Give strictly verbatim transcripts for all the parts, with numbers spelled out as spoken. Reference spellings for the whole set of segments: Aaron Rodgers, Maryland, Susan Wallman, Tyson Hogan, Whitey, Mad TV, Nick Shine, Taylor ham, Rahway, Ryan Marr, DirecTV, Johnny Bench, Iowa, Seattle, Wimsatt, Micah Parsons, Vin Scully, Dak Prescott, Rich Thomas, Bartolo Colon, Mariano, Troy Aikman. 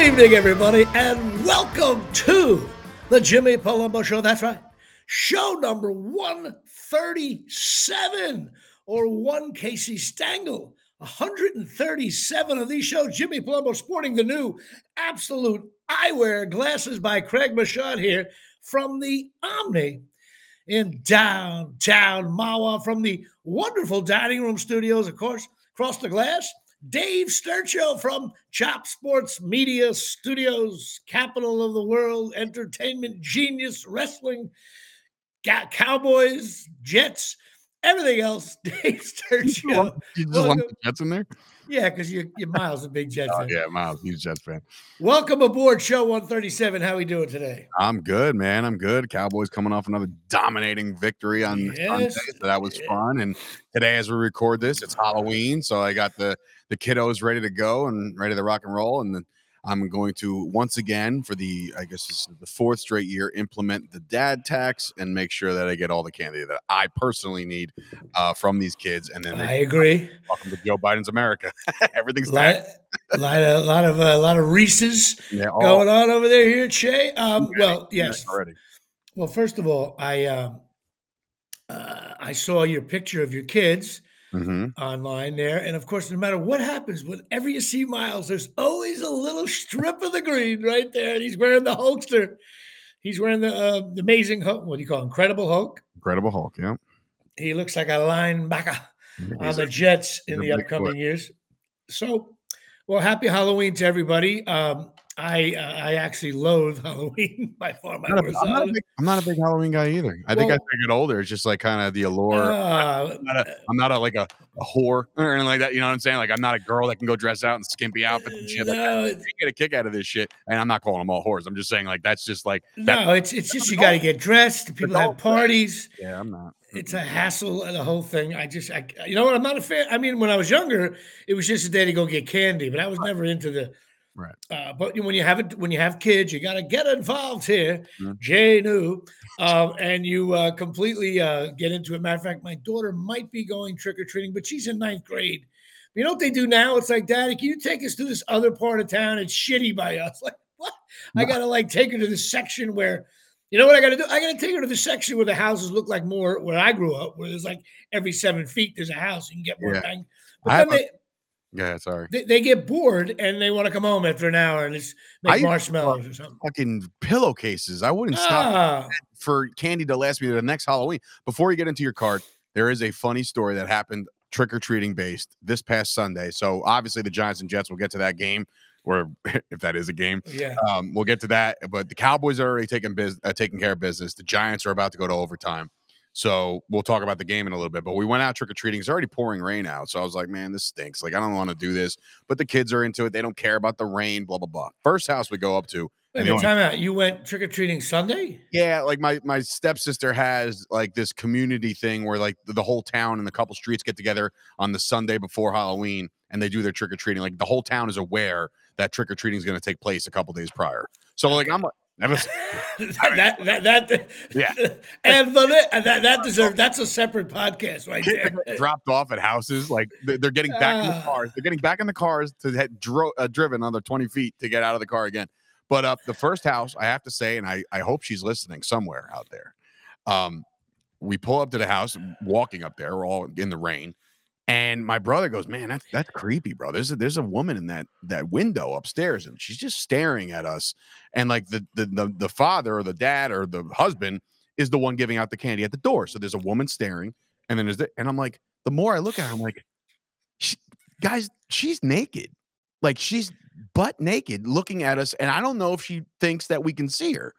Good evening, everybody, and welcome to the Jimmy Palumbo Show. That's right. Show number one thirty-seven, or one Casey Stengel. one thirty-seven of these shows. Jimmy Palumbo sporting the new Absolute Eyewear glasses by Craig Michaud here from the Omni in downtown Mahwah, from the wonderful dining room studios, of course, across the glass. Dave Sturchio from Chop Sports Media Studios, capital of the world, entertainment genius, wrestling, Cowboys, Jets, everything else. Dave Sturchio. You, want, you just welcome. Want the Jets in there? Yeah, because you, you Miles is a big Jets fan. Oh, yeah, Miles, huge Jets fan. Welcome aboard Show one thirty-seven. How are we doing today? I'm good, man. I'm good. Cowboys coming off another dominating victory on yes. Sunday, so that was yeah. fun. And today, as we record this, it's Halloween, so I got the The kiddo's ready to go and ready to rock and roll. And then I'm going to, once again, for the, I guess this is the fourth straight year, implement the dad tax and make sure that I get all the candy that I personally need uh, from these kids. And then I agree. Welcome to Joe Biden's America. Everything's nice. A lot of a lot of, uh, lot of Reese's yeah, all, going on over there here, Che. Um, okay. Well, yes. Already. Well, first of all, I uh, uh, I saw your picture of your kids. Mm-hmm. Online there, and of course, no matter what happens, whenever you see Miles, there's always a little strip of the green right there, and he's wearing the Hulkster. He's wearing the, uh, the amazing Hulk. What do you call him? Incredible Hulk. Incredible Hulk. Yeah. He looks like a linebacker mm-hmm. on the Jets in the upcoming years. So, well, happy Halloween to everybody. Um, I uh, I actually loathe Halloween by far. My I'm, not, I'm, not big, I'm not a big Halloween guy either. I well, think as I get older, it's just like kind of the allure. Uh, I'm, not a, I'm not a like a, a whore or anything like that. You know what I'm saying? Like I'm not a girl that can go dress out in skimpy outfits and shit. Like, no, I get a kick out of this shit, and I'm not calling them all whores. I'm just saying like that's just like that, no, it's it's just you got to get dressed. People have parties. Yeah, I'm not. It's a hassle and the whole thing. I just, I, you know what? I'm not a fan. I mean, when I was younger, it was just a day to go get candy, but I was never into the. Right. Uh, but when you have it, when you have kids, you got to get involved here, mm-hmm. Jay knew, uh, and you uh, completely uh, get into it. Matter of fact, my daughter might be going trick or treating, but she's in ninth grade. You know what they do now? It's like, Daddy, can you take us to this other part of town? It's shitty by us. Like, what? Wow. I gotta like take her to the section where, you know what I gotta do? I gotta take her to the section where the houses look like more where I grew up, where there's like every seven feet there's a house. You can get more yeah. bang. But I then they. A- Yeah, sorry. They, they get bored and they want to come home after an hour and just make I marshmallows or something. Fucking pillowcases. I wouldn't ah. stop for candy to last me to the next Halloween. Before you get into your card, there is a funny story that happened trick or treating based this past Sunday. So obviously the Giants and Jets will get to that game, or if that is a game, yeah, um, we'll get to that. But the Cowboys are already taking biz- uh, taking care of business. The Giants are about to go to overtime. So we'll talk about the game in a little bit, but we went out trick-or-treating. It's already pouring rain out. So I was like, man, this stinks. Like, I don't want to do this, but the kids are into it. They don't care about the rain, blah, blah, blah. First house we go up to. Wait, wait, time out. You went trick-or-treating Sunday? Yeah. Like my, my stepsister has like this community thing where like the, the whole town and a couple streets get together on the Sunday before Halloween and they do their trick-or-treating. Like the whole town is aware that trick-or-treating is going to take place a couple days prior. So like, I'm like, Was, that, that that yeah, and the, that that deserves that's a separate podcast right there. Dropped off at houses, like they're getting back uh, in the cars. They're getting back in the cars to had dro- uh, driven another twenty feet to get out of the car again. But up uh, the first house, I have to say, and I I hope she's listening somewhere out there. Um, we pull up to the house, walking up there. We're all in the rain, and my brother goes, "Man, that's that's creepy, bro. There's a, there's a woman in that that window upstairs, and she's just staring at us." And like the, the the the father or the dad or the husband is the one giving out the candy at the door. So there's a woman staring, and then there's the, and I'm like, the more I look at her, I'm like, she, guys, she's naked, like she's butt naked, looking at us, and I don't know if she thinks that we can see her.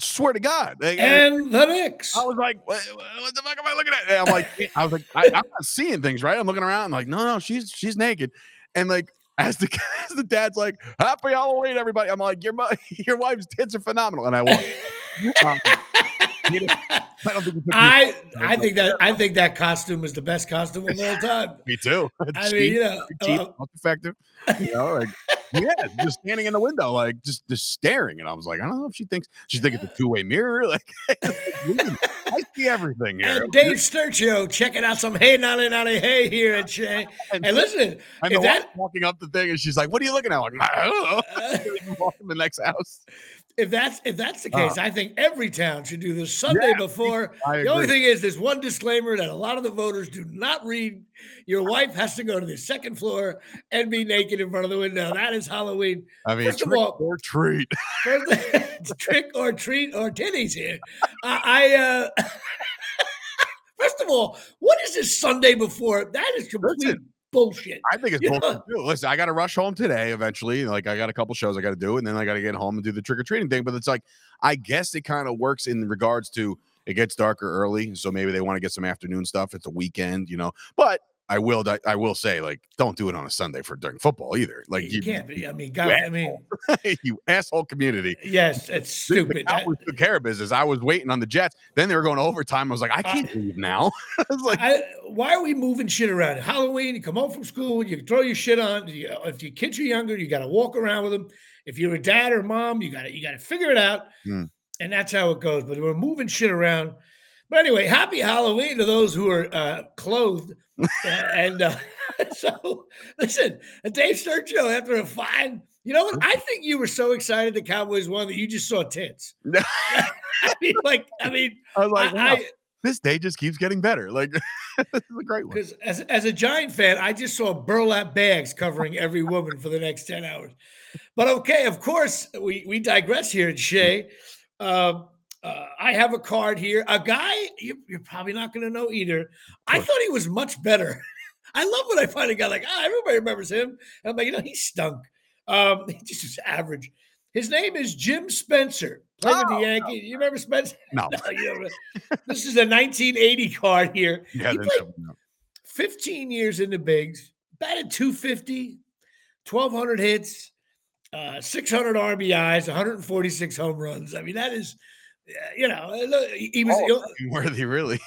Swear to God. Like, and the mix. I was like, what, what the fuck am I looking at? And I'm like, I was like, I, I'm not seeing things, right? I'm looking around, I'm like, no, no, she's she's naked, and like. As the as the dad's like, happy Halloween, everybody. I'm like, your your wife's tits are phenomenal, and I walk. um, you know, I don't think I, I think that I think that costume is the best costume of all time. Me too. It's I cheap, mean, you know, cheap, uh, effective. You know, like, Yeah, just standing in the window, like just, just staring. And I was like, I don't know if she thinks she's thinking the two-way mirror. Like, I see everything here. And Dave Sturchio checking out some hey, nolly, nolly, hey here. And, she, and, and listen. And the that, walking up the thing, and she's like, what are you looking at? I'm like, I don't know. Walk in the next house. If that's if that's the case, uh, I think every town should do this Sunday yeah, before. The only thing is, there's one disclaimer that a lot of the voters do not read. Your wife has to go to the second floor and be naked in front of the window. That is Halloween. I mean, first trick of all, or treat. First, trick or treat or titties here. Uh, I uh, first of all, what is this Sunday before? That is complete. Listen. Bullshit. I think it's you bullshit know? too. Listen, I got to rush home today eventually. Like, I got a couple shows I got to do, and then I got to get home and do the trick-or-treating thing. But it's like, I guess it kind of works in regards to it gets darker early, so maybe they want to get some afternoon stuff. It's a weekend, you know. But I will I, I will say, like, don't do it on a Sunday for during football either. Like, you, you can't. Be, I mean, God, I mean. You asshole community. Yes, it's stupid. I was the care business. I was waiting on the Jets. Then they were going to overtime. I was like, I can't I, leave now. I was like, I, why are we moving shit around? Halloween, you come home from school, you throw your shit on. You, if your kids are younger, you got to walk around with them. If you're a dad or mom, you got to you got to figure it out. Hmm. And that's how it goes. But we're moving shit around. But anyway, happy Halloween to those who are uh, clothed. Uh, and uh, so, listen, Dave Sturchio after a fine, you know what? I think you were so excited the Cowboys won that you just saw tits. I mean, like, I mean, I was like, I, wow, I, this day just keeps getting better. Like, this is a great one. Because as, as a Giant fan, I just saw burlap bags covering every woman for the next ten hours. But okay, of course, we, we digress here, Shay. Um, Uh, I have a card here. A guy you, you're probably not going to know either. I thought he was much better. I love when I find a guy like, ah, everybody remembers him. And I'm like, you know, he stunk. Um, he just was average. His name is Jim Spencer. Played oh, with the Yankees. No. You remember Spencer? No. no you remember. This is a nineteen eighty card here. Yeah, he played no. fifteen years in the bigs. Batted two fifty, twelve hundred hits, uh, six hundred R B Is, one hundred forty-six home runs. I mean, that is... You know, he was oh, worthy, really.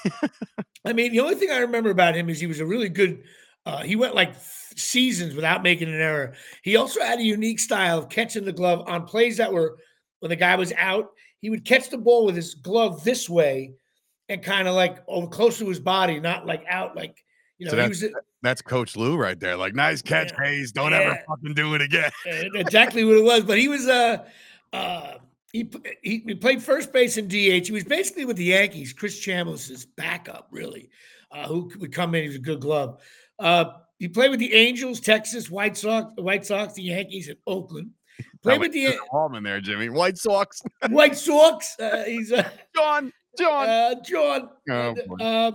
I mean, the only thing I remember about him is he was a really good, uh, he went like f- seasons without making an error. He also had a unique style of catching the glove on plays that were when the guy was out. He would catch the ball with his glove this way and kind of like over close to his body, not like out, like, you know, so he was a, that's Coach Lou right there. Like, nice catch, yeah, Mays. Don't yeah. ever fucking do it again. Exactly what it was. But he was a, uh, uh, He, he he played first base in D H. He was basically with the Yankees, Chris Chambliss' backup, really, uh, who would come in. He was a good glove. Uh, he played with the Angels, Texas, White Sox, White Sox, the Yankees, and Oakland. Played with the An- there, Jimmy. White Sox. White Sox. Uh, he's uh, John. John. Uh, John. Oh, and, uh,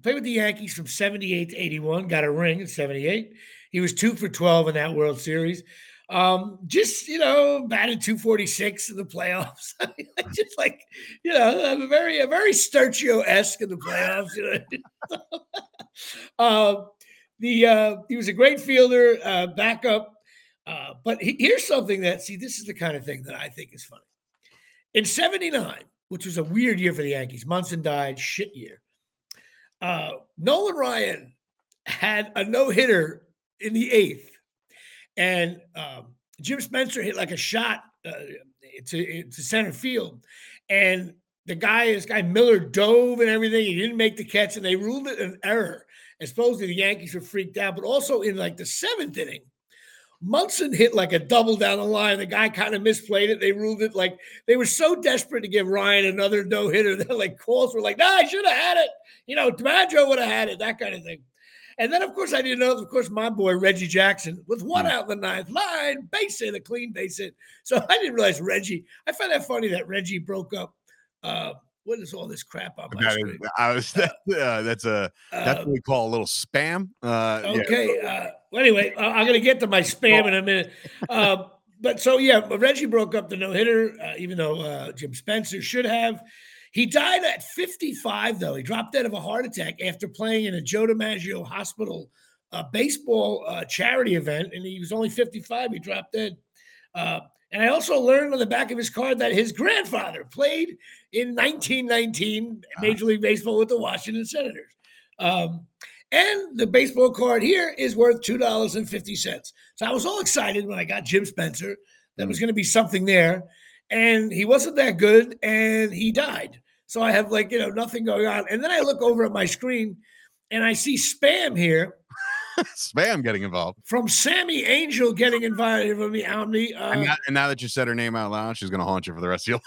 played with the Yankees from seventy-eight to eighty-one. Got a ring in seventy-eight. He was two for twelve in that World Series. Um, just, you know, batted two forty-six in the playoffs. I mean, just like, you know, a very, a very Sturchio-esque in the playoffs. You know? uh, the, uh, he was a great fielder, uh, backup. Uh, but he, here's something that, see, this is the kind of thing that I think is funny. In seventy-nine, which was a weird year for the Yankees, Munson died, shit year. Uh, Nolan Ryan had a no-hitter in the eighth. And um, Jim Spencer hit like a shot uh, to, to center field. And the guy, this guy Miller dove and everything. He didn't make the catch, and they ruled it an error. And supposedly the Yankees were freaked out. But also in like the seventh inning, Munson hit like a double down the line. The guy kind of misplayed it. They ruled it like they were so desperate to give Ryan another no-hitter that like calls were like, nah, I should have had it. You know, DiMaggio would have had it, that kind of thing. And then, of course, I didn't know, of course, my boy, Reggie Jackson, with one out in the ninth line, base hit, a clean base hit. So I didn't realize Reggie. I find that funny that Reggie broke up. Uh, what is all this crap on my screen? I was, that, uh, that's, a, that's uh, what we call a little spam. Uh, okay. Yeah. Uh, well, anyway, uh, I'm going to get to my spam in a minute. Uh, but so, yeah, Reggie broke up the no-hitter, uh, even though uh, Jim Spencer should have. He died at fifty-five, though. He dropped dead of a heart attack after playing in a Joe DiMaggio hospital uh, baseball uh, charity event, and he was only fifty-five. He dropped dead. Uh, and I also learned on the back of his card that his grandfather played in nineteen nineteen Major League Baseball with the Washington Senators. Um, And the baseball card here is worth two dollars and fifty cents. So I was all excited when I got Jim Spencer. There was going to be something there. And he wasn't that good, and he died. So I have, like, you know, nothing going on. And then I look over at my screen, and I see spam here. Spam getting involved. From Sammy Angel getting invited from the Omni. Uh, and, now, and now that you said her name out loud, she's going to haunt you for the rest of your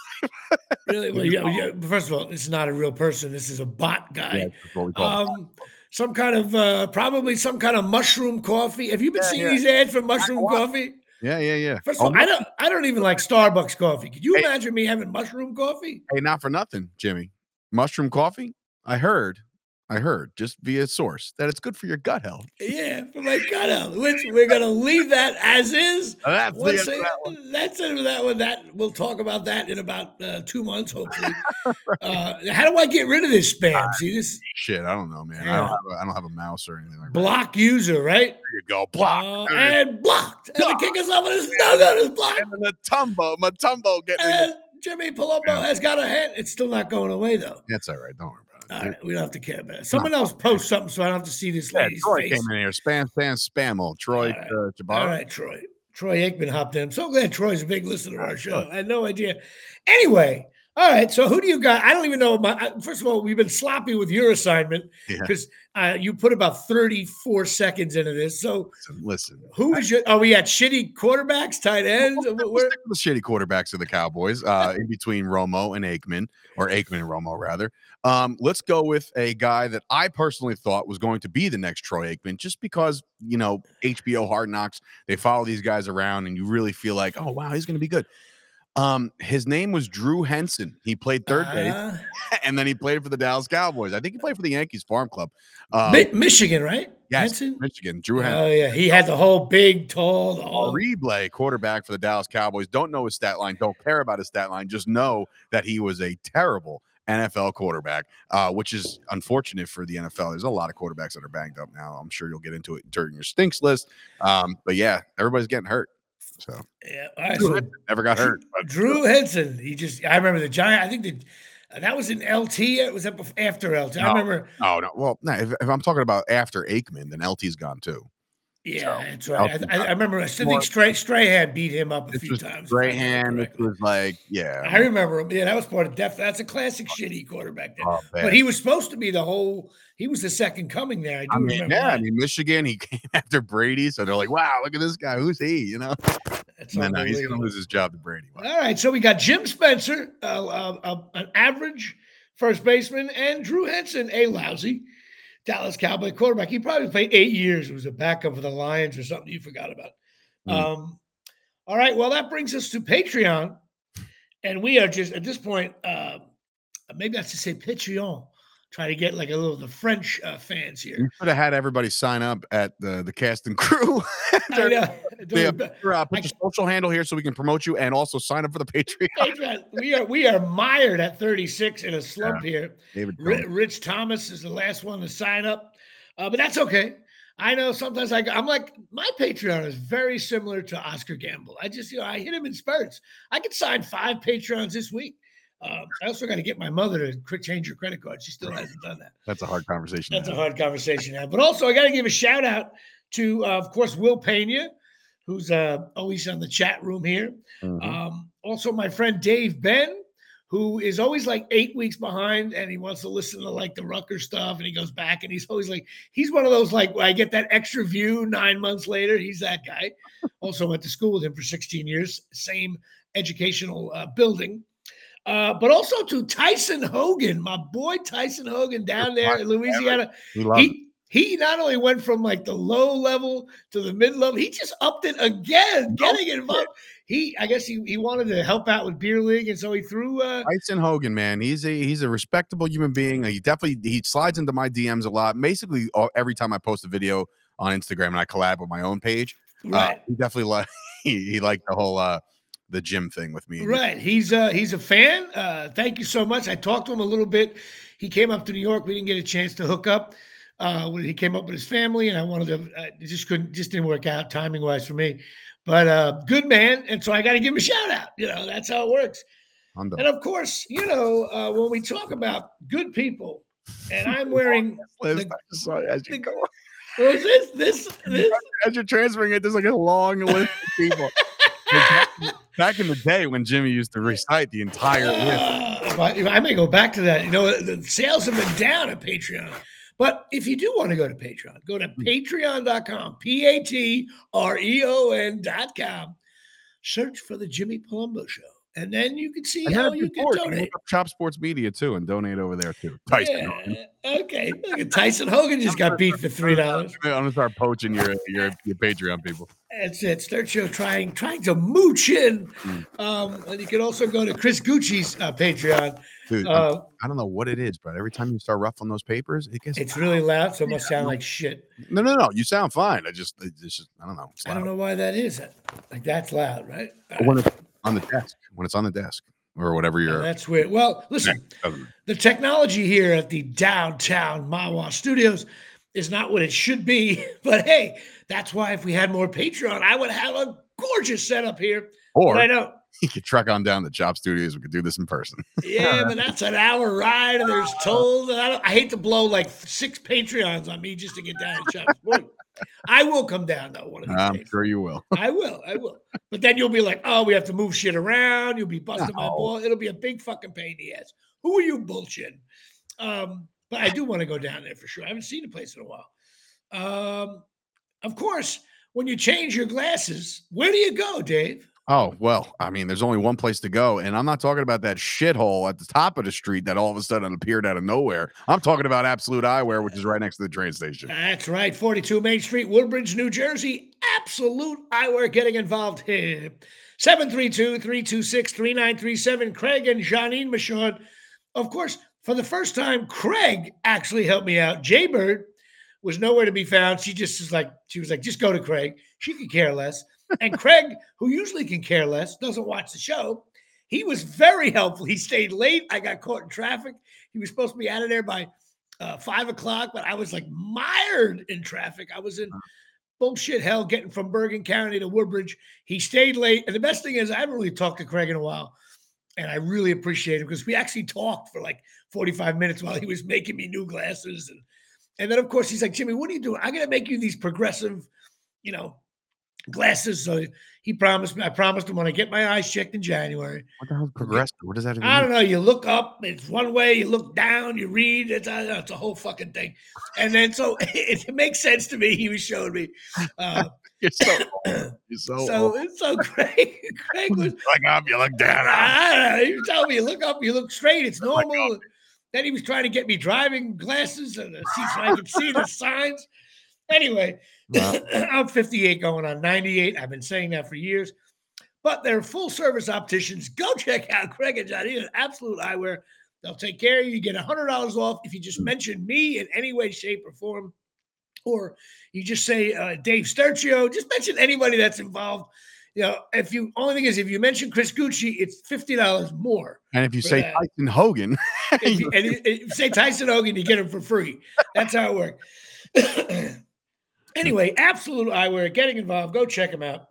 life. Really? Well, yeah, yeah, first of all, it's not a real person. This is a bot guy. Yeah, that's what we call um, it. Some kind of, uh, probably some kind of mushroom coffee. Have you been yeah, seeing yeah. these ads for mushroom coffee? Yeah, yeah, yeah. First of all, I don't, I don't even like Starbucks coffee. Could you hey, imagine me having mushroom coffee? Hey, not for nothing, Jimmy. Mushroom coffee? I heard, I heard, just via source, that it's good for your gut health. Yeah, for my gut health. Which we're gonna leave that as is. That's we'll say, that one. That's it for that one. That we'll talk about that in about uh, two months, hopefully. Right. uh, how do I get rid of this spam? Uh, See this shit? I don't know, man. Yeah. I don't have a, I don't have a mouse or anything like block that. Block user, right? There you go. Block uh, and blocked. And the kick is over. No good is blocked. And the tumbo, my tumbo getting. And Jimmy Palumbo yeah. has got a hand. It's still not going away though. That's all right. Don't worry. All right, we don't have to care about it. Someone else post something so I don't have to see this lady's yeah, Troy face. Came in here. Spam, spam, spam. Old Troy All right. uh, Jabbar. All right, Troy. Troy Aikman hopped in. I'm so glad Troy's a big listener to our show. I had no idea. Anyway, all right, so who do you got? I don't even know. My, first of all, we've been sloppy with your assignment because yeah. uh, you put about thirty-four seconds into this. So listen, who is your – are we at shitty quarterbacks, tight ends? We'll, we'll stick with the shitty quarterbacks of the Cowboys uh, in between Romo and Aikman, or Aikman and Romo, rather. Um, let's go with a guy that I personally thought was going to be the next Troy Aikman just because, you know, H B O Hard Knocks, they follow these guys around and you really feel like, oh, wow, he's going to be good. Um, his name was Drew Henson. He played third base, uh, and then he played for the Dallas Cowboys. I think he played for the Yankees Farm Club. Um, Mi- Michigan, right? Yes, Henson? Michigan. Drew Henson. Oh, yeah. He had the whole big, tall. All- Reblay quarterback for the Dallas Cowboys. Don't know his stat line. Don't care about his stat line. Just know that he was a terrible N F L quarterback, uh, which is unfortunate for the N F L. There's a lot of quarterbacks that are banged up now. I'm sure you'll get into it during your stinks list. Um, but, yeah, everybody's getting hurt. So yeah, right, so never got hurt. But. Drew Henson, he just—I remember the Giant. I think the, uh, that was in L T. It was that before, after L T. No, I remember. Oh no, well, no, if, if I'm talking about after Aikman, then L T's gone too. Yeah, so, that's right. I, I, I remember. I still think Stray, Strahan beat him up a few times. Strahan, it was like, yeah, I remember him. Yeah, that was part of def. That's a classic shitty quarterback. There. Oh, but he was supposed to be the whole. He was the second coming there. I do I mean, remember. Yeah, that. I mean Michigan. He came after Brady, so they're like, wow, look at this guy. Who's he? You know, that's and then he's going to lose his job to Brady. Wow. All right, so we got Jim Spencer, uh, uh, uh, an average first baseman, and Drew Henson, a lousy Dallas Cowboy quarterback. He probably played eight years. It was a backup for the Lions or something you forgot about. Mm. Um, all right. Well, that brings us to Patreon. And we are just, at this point, uh, maybe I should say Patreon. Try to get like a little of the French uh, fans here. You should have had everybody sign up at the, the cast and crew. I know. They have, uh, put your social handle here so we can promote you and also sign up for the Patreon. we are we are mired at thirty-six in a slump yeah. here. R- Rich Thomas is the last one to sign up, uh, but that's okay. I know sometimes I, I'm like, my Patreon is very similar to Oscar Gamble. I just, you know, I hit him in spurts. I could sign five Patreons this week. Um, I also got to get my mother to quick change her credit card. She still right. hasn't done that. That's a hard conversation. That's a hard conversation now. But also, I got to give a shout out to, uh, of course, Will Pena, who's uh, always on the chat room here. Mm-hmm. Um, also, my friend Dave Ben, who is always like eight weeks behind, and he wants to listen to like the Rutgers stuff, and he goes back, and he's always like, he's one of those like, I get that extra view nine months later. He's that guy. Also went to school with him for sixteen years, same educational uh, building. Uh, but also to Tyson Hogan, my boy Tyson Hogan down there in Louisiana. He he not only went from like the low level to the mid level, he just upped it again, getting involved. He I guess he, he wanted to help out with beer league, and so he threw uh, Tyson Hogan. Man, he's a he's a respectable human being. He definitely he slides into my D Ms a lot. Basically, every time I post a video on Instagram and I collab with my own page, right. uh, he definitely li- he, he liked the whole. Uh, the gym thing with me. Right. He's uh he's a fan. Uh, thank you so much. I talked to him a little bit. He came up to New York. We didn't get a chance to hook up. Uh, when he came up with his family and I wanted to, I just couldn't, just didn't work out timing wise for me, but uh good man. And so I got to give him a shout out. You know, that's how it works. And of course, you know, uh, when we talk about good people, and I'm wearing the, as you the, go. What is this? This, this? As you're transferring it, there's like a long list of people. Back in the day when Jimmy used to recite the entire list. Uh, I may go back to that. You know, the sales have been down at Patreon. But if you do want to go to Patreon, go to patreon dot com, P A T R E O N dot com. Search for the Jimmy Palumbo Show. And then you can see how you can donate. Chop Sports Media, too, and donate over there, too. Tyson yeah. Hogan. Okay. Look at Tyson Hogan just got beat for three dollars. I'm going to start poaching your, your, your Patreon people. That's it. Sturchio trying trying to mooch in. Mm. Um, and you can also go to Chris Gucci's uh, Patreon. Dude, uh, I don't know what it is, but every time you start ruffling those papers, it gets it's loud. Really loud, so it must yeah, sound like shit. No, no, no. You sound fine. I just, it's just I don't know. I don't know why that is. Like, that's loud, right? When it's on the desk. When it's on the desk or whatever you're. And that's weird. Well, listen, the technology here at the downtown Mahwah studios is not what it should be. But hey, that's why if we had more Patreon, I would have a gorgeous setup here. Or I know you could truck on down to Chop Studios. We could do this in person. Yeah, but that's an hour ride, and there's tolls. And I, don't, I hate to blow like six Patreons on me just to get down to Chop Studios. I will come down, though, one of these I'm days. Sure you will. I will. I will. But then you'll be like, oh, we have to move shit around. You'll be busting no. my ball. It'll be a big fucking pain in the ass. Who are you bullshitting? Um, but I do want to go down there for sure. I haven't seen the place in a while. Um, of course, when you change your glasses, where do you go, Dave? Oh, well, I mean, there's only one place to go, and I'm not talking about that shithole at the top of the street that all of a sudden appeared out of nowhere. I'm talking about Absolute Eyewear, which is right next to the train station. That's right, forty-two Main Street, Woodbridge, New Jersey. Absolute Eyewear getting involved here. seven three two, three two six, three nine three seven, Craig and Janine Michaud. Of course, for the first time, Craig actually helped me out. Jaybird was nowhere to be found. She just was like, she was like, just go to Craig. She could care less. And Craig, who usually can care less, doesn't watch the show. He was very helpful. He stayed late. I got caught in traffic. He was supposed to be out of there by uh, five o'clock, but I was like mired in traffic. I was in bullshit hell getting from Bergen County to Woodbridge. He stayed late. And the best thing is I haven't really talked to Craig in a while, and I really appreciate it because we actually talked for like forty-five minutes while he was making me new glasses. And, and then, of course, he's like, Jimmy, what are you doing? I'm going to make you these progressive, you know, glasses. So he promised me. I promised him when I get my eyes checked in January. What the hell is progressive? What does that mean? I don't know. You look up, it's one way. You look down, you read. It's, I don't know, it's a whole fucking thing. And then so it, it makes sense to me. He was showing me. Uh, You're so old. You're so so old. It's so Craig. Craig was like up, you look down. I don't know. He was telling me, you look up, you look straight. It's normal. Then he was trying to get me driving glasses and a seat so I could see the signs. Anyway, wow. I'm fifty-eight going on ninety-eight. I've been saying that for years. But they're full-service opticians. Go check out Craig and Johnny at Absolute Eyewear. They'll take care of you. You get one hundred dollars off if you just mention me in any way, shape, or form. Or you just say uh, Dave Sturchio. Just mention anybody that's involved. You know, if you only thing is if you mention Chris Gucci, it's fifty dollars more. And if you say that. Tyson Hogan. if you, and if you say Tyson Hogan, you get him for free. That's how it works. Anyway, Absolute Eyewear, getting involved. Go check them out.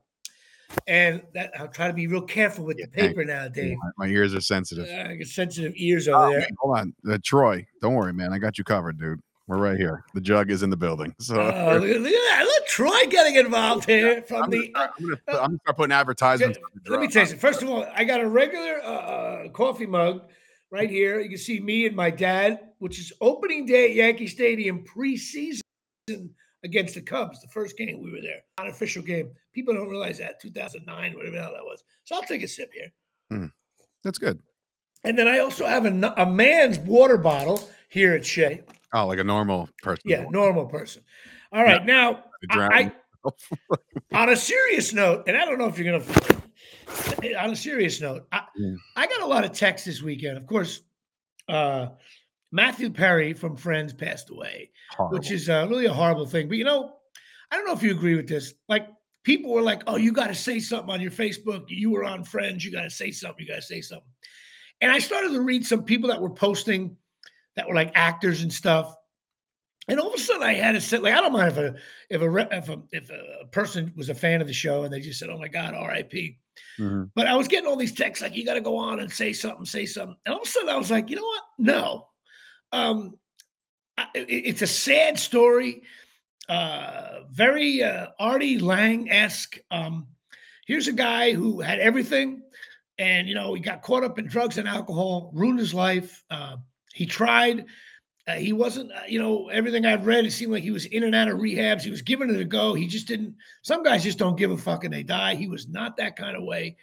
And that, I'll try to be real careful with yeah, the paper now, Dave. My, my ears are sensitive. Uh, I got sensitive ears over oh, there. Man, hold on. Uh, Troy, don't worry, man. I got you covered, dude. We're right here. The jug is in the building. So uh, look, look at that. Look, Troy getting involved here. From I'm the. Gonna, I'm going uh, to start putting advertisements. Let, let me tell you. First of all, I got a regular uh, coffee mug right here. You can see me and my dad, which is opening day at Yankee Stadium preseason against the Cubs, the first game we were there, unofficial game. People don't realize that, two thousand nine, whatever the hell that was. So I'll take a sip here. Mm, that's good. And then I also have a, a man's water bottle here at Shea. Oh, like a normal person. Yeah, normal person. All right, yeah. Now, I, I, on a serious note, and I don't know if you're going to, on a serious note, I, yeah. I got a lot of texts this weekend. Of course, uh, Matthew Perry from Friends passed away, horrible. Which is uh, really a horrible thing. But, you know, I don't know if you agree with this. Like, people were like, oh, you got to say something on your Facebook. You were on Friends. You got to say something. You got to say something. And I started to read some people that were posting that were like actors and stuff. And all of a sudden I had to sit like, I don't mind if a, if a, if a, if a person was a fan of the show and they just said, oh, my God, R I P. Mm-hmm. But I was getting all these texts like, you got to go on and say something, say something. And all of a sudden I was like, you know what? No. Um, it's a sad story. Uh, very uh, Artie Lang-esque. Um, here's a guy who had everything. And, you know, he got caught up in drugs and alcohol, ruined his life. Uh, he tried. Uh, he wasn't, uh, you know, everything I've read, it seemed like he was in and out of rehabs. He was giving it a go. He just didn't. Some guys just don't give a fuck and they die. He was not that kind of way.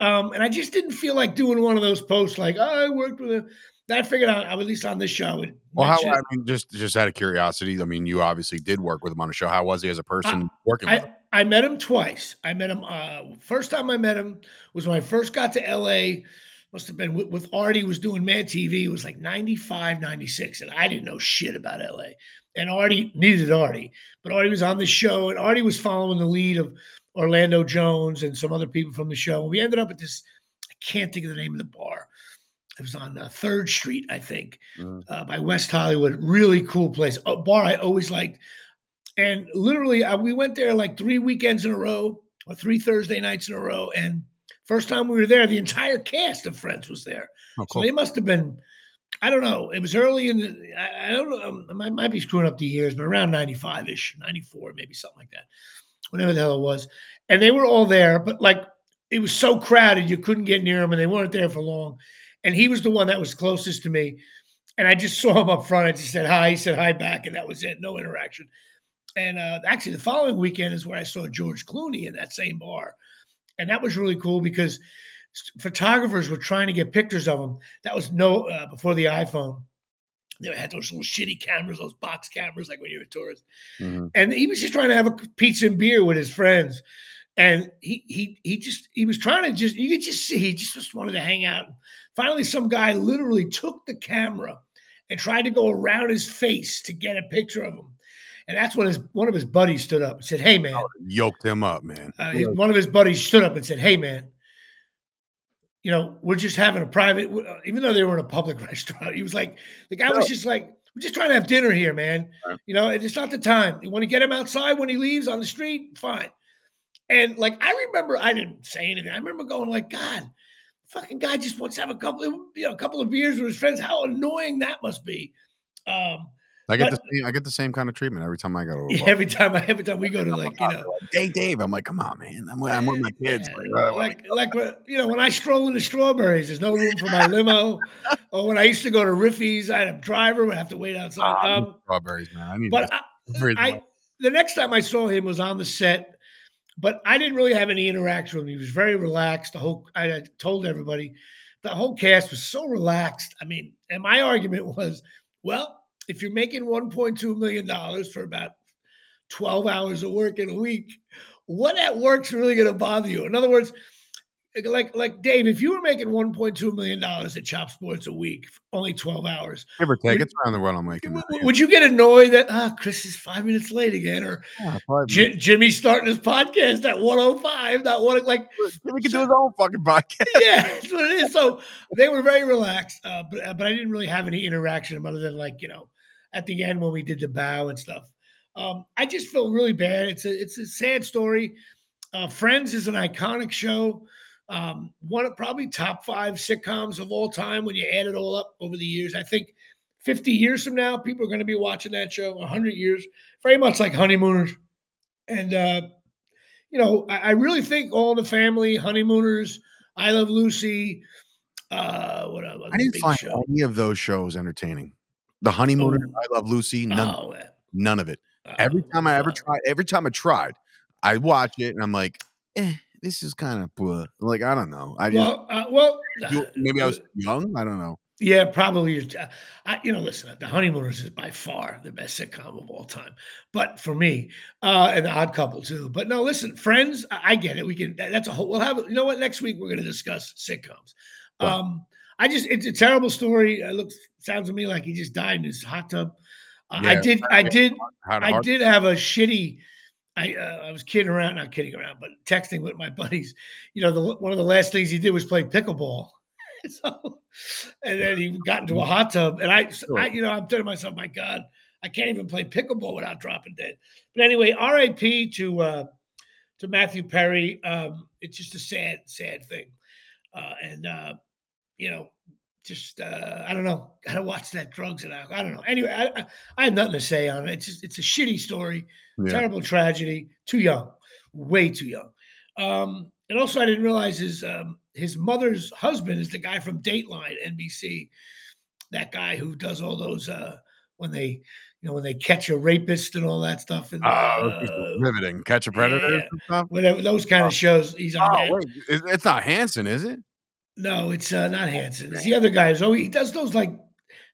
Um, and I just didn't feel like doing one of those posts like, oh, I worked with him. I figured out, at least on this show. Well, how, I mean, just, just out of curiosity, I mean, you obviously did work with him on a show. How was he as a person I, working I, with him? I met him twice. I met him, uh, first time I met him was when I first got to L A. Must have been with, with Artie, was doing Mad T V. It was like ninety-five, ninety-six, and I didn't know shit about L A. And Artie needed Artie. But Artie was on the show, and Artie was following the lead of Orlando Jones and some other people from the show. And we ended up at this, I can't think of the name of the bar. It was on Third uh, Street, I think, mm. uh, by West Hollywood. Really cool place. A bar I always liked. And literally, I, we went there like three weekends in a row or three Thursday nights in a row. And first time we were there, the entire cast of Friends was there. Oh, cool. So they must have been, I don't know. It was early in the, I, I don't know. I might, I might be screwing up the years, but around ninety-five-ish, ninety-four, maybe something like that. Whatever the hell it was. And they were all there, but like it was so crowded, you couldn't get near them, and they weren't there for long. And he was the one that was closest to me. And I just saw him up front. I just said hi. He said hi back, and that was it. No interaction. And uh, actually, the following weekend is where I saw George Clooney in that same bar. And that was really cool because photographers were trying to get pictures of him. That was no uh, before the iPhone. They had those little shitty cameras, those box cameras, like when you're a tourist. Mm-hmm. And he was just trying to have a pizza and beer with his friends. And he he he just he was trying to just you could just see he just, just wanted to hang out. Finally, some guy literally took the camera and tried to go around his face to get a picture of him. And that's when his one of his buddies stood up and said, "Hey man," yoked him up, man. Uh, his, one of his buddies stood up and said, "Hey man, you know, we're just having a private," even though they were in a public restaurant. He was like, the guy was just like, "We're just trying to have dinner here, man. You know, it's not the time. You want to get him outside when he leaves on the street? Fine." And like, I remember, I didn't say anything. I remember going like, "God, fucking guy just wants to have a couple of, you know, a couple of beers with his friends. How annoying that must be." Um, I get but, the same, I get the same kind of treatment every time I go to a bar. Every time I every time we go to, like, you know, "Hey Dave," I'm like, "Come on, man. I'm, I'm with my kids." Yeah, like, like, like you know, when I stroll into Strawberries, there's no room for my limo. Or when I used to go to Riffy's, I had a driver would have to wait outside. Oh, um, Strawberries, man. I need but I, I, the next time I saw him was on the set. But I didn't really have any interaction with him. He was very relaxed. The whole I, I told everybody, the whole cast was so relaxed. I mean, and my argument was, well, if you're making one point two million dollars for about twelve hours of work in a week, what at work's really going to bother you? In other words, like like Dave, if you were making one point two million dollars at Chop Sports a week, only twelve hours, give or take, it's around the run I'm making. Would, would you get annoyed that ah, Chris is five minutes late again, or yeah, J- Jimmy's starting his podcast at one oh five? Not one like Jimmy can so, do his own fucking podcast. Yeah, that's what it is. So they were very relaxed, uh, but but I didn't really have any interaction other than, like, you know, at the end when we did the bow and stuff. Um, I just feel really bad. It's a it's a sad story. Uh, Friends is an iconic show. Um, one of probably top five sitcoms of all time when you add it all up over the years. I think fifty years from now, people are going to be watching that show. one hundred years, very much like Honeymooners. And, uh, you know, I, I really think All in the Family, Honeymooners, I Love Lucy. Uh, what else? I didn't find show. any of those shows entertaining. The Honeymooners, oh. I Love Lucy, none, oh, none of it. Oh, every time I ever oh. tried, every time I tried, I watch it and I'm like, eh. This is kind of poor. Like, I don't know. I just, well, uh, well, maybe I was young. I don't know. Yeah, probably. I, you know, listen, The Honeymooners is by far the best sitcom of all time. But for me, uh, and The Odd Couple too. But no, listen, Friends. I get it. We can. That's a whole. We'll have. You know what? Next week we're going to discuss sitcoms. Wow. Um, I just. It's a terrible story. It looks. Sounds to me like he just died in his hot tub. Uh, yeah, I did. I did. I did have a shitty. I uh, I was kidding around, not kidding around, but texting with my buddies. You know, the, one of the last things he did was play pickleball. So, and then he got into a hot tub. And I, sure. I, you know, I'm telling myself, my God, I can't even play pickleball without dropping dead. But anyway, R I P to uh, to Matthew Perry. Um, it's just a sad, sad thing. Uh, and, uh, you know, just uh, I don't know. Got to watch that drugs and alcohol. I don't know. Anyway, I, I, I have nothing to say on it. It's just, it's a shitty story, yeah. Terrible tragedy. Too young, way too young. Um, and also, I didn't realize his um, his mother's husband is the guy from Dateline N B C. That guy who does all those uh, when they. You know, when they catch a rapist and all that stuff. And, oh, uh, riveting. Catch a Predator yeah, and stuff? Whatever, those kind oh. of shows. He's on oh, wait. It's not Hanson, is it? No, it's uh, not Hanson. It's the other guy. So he does those like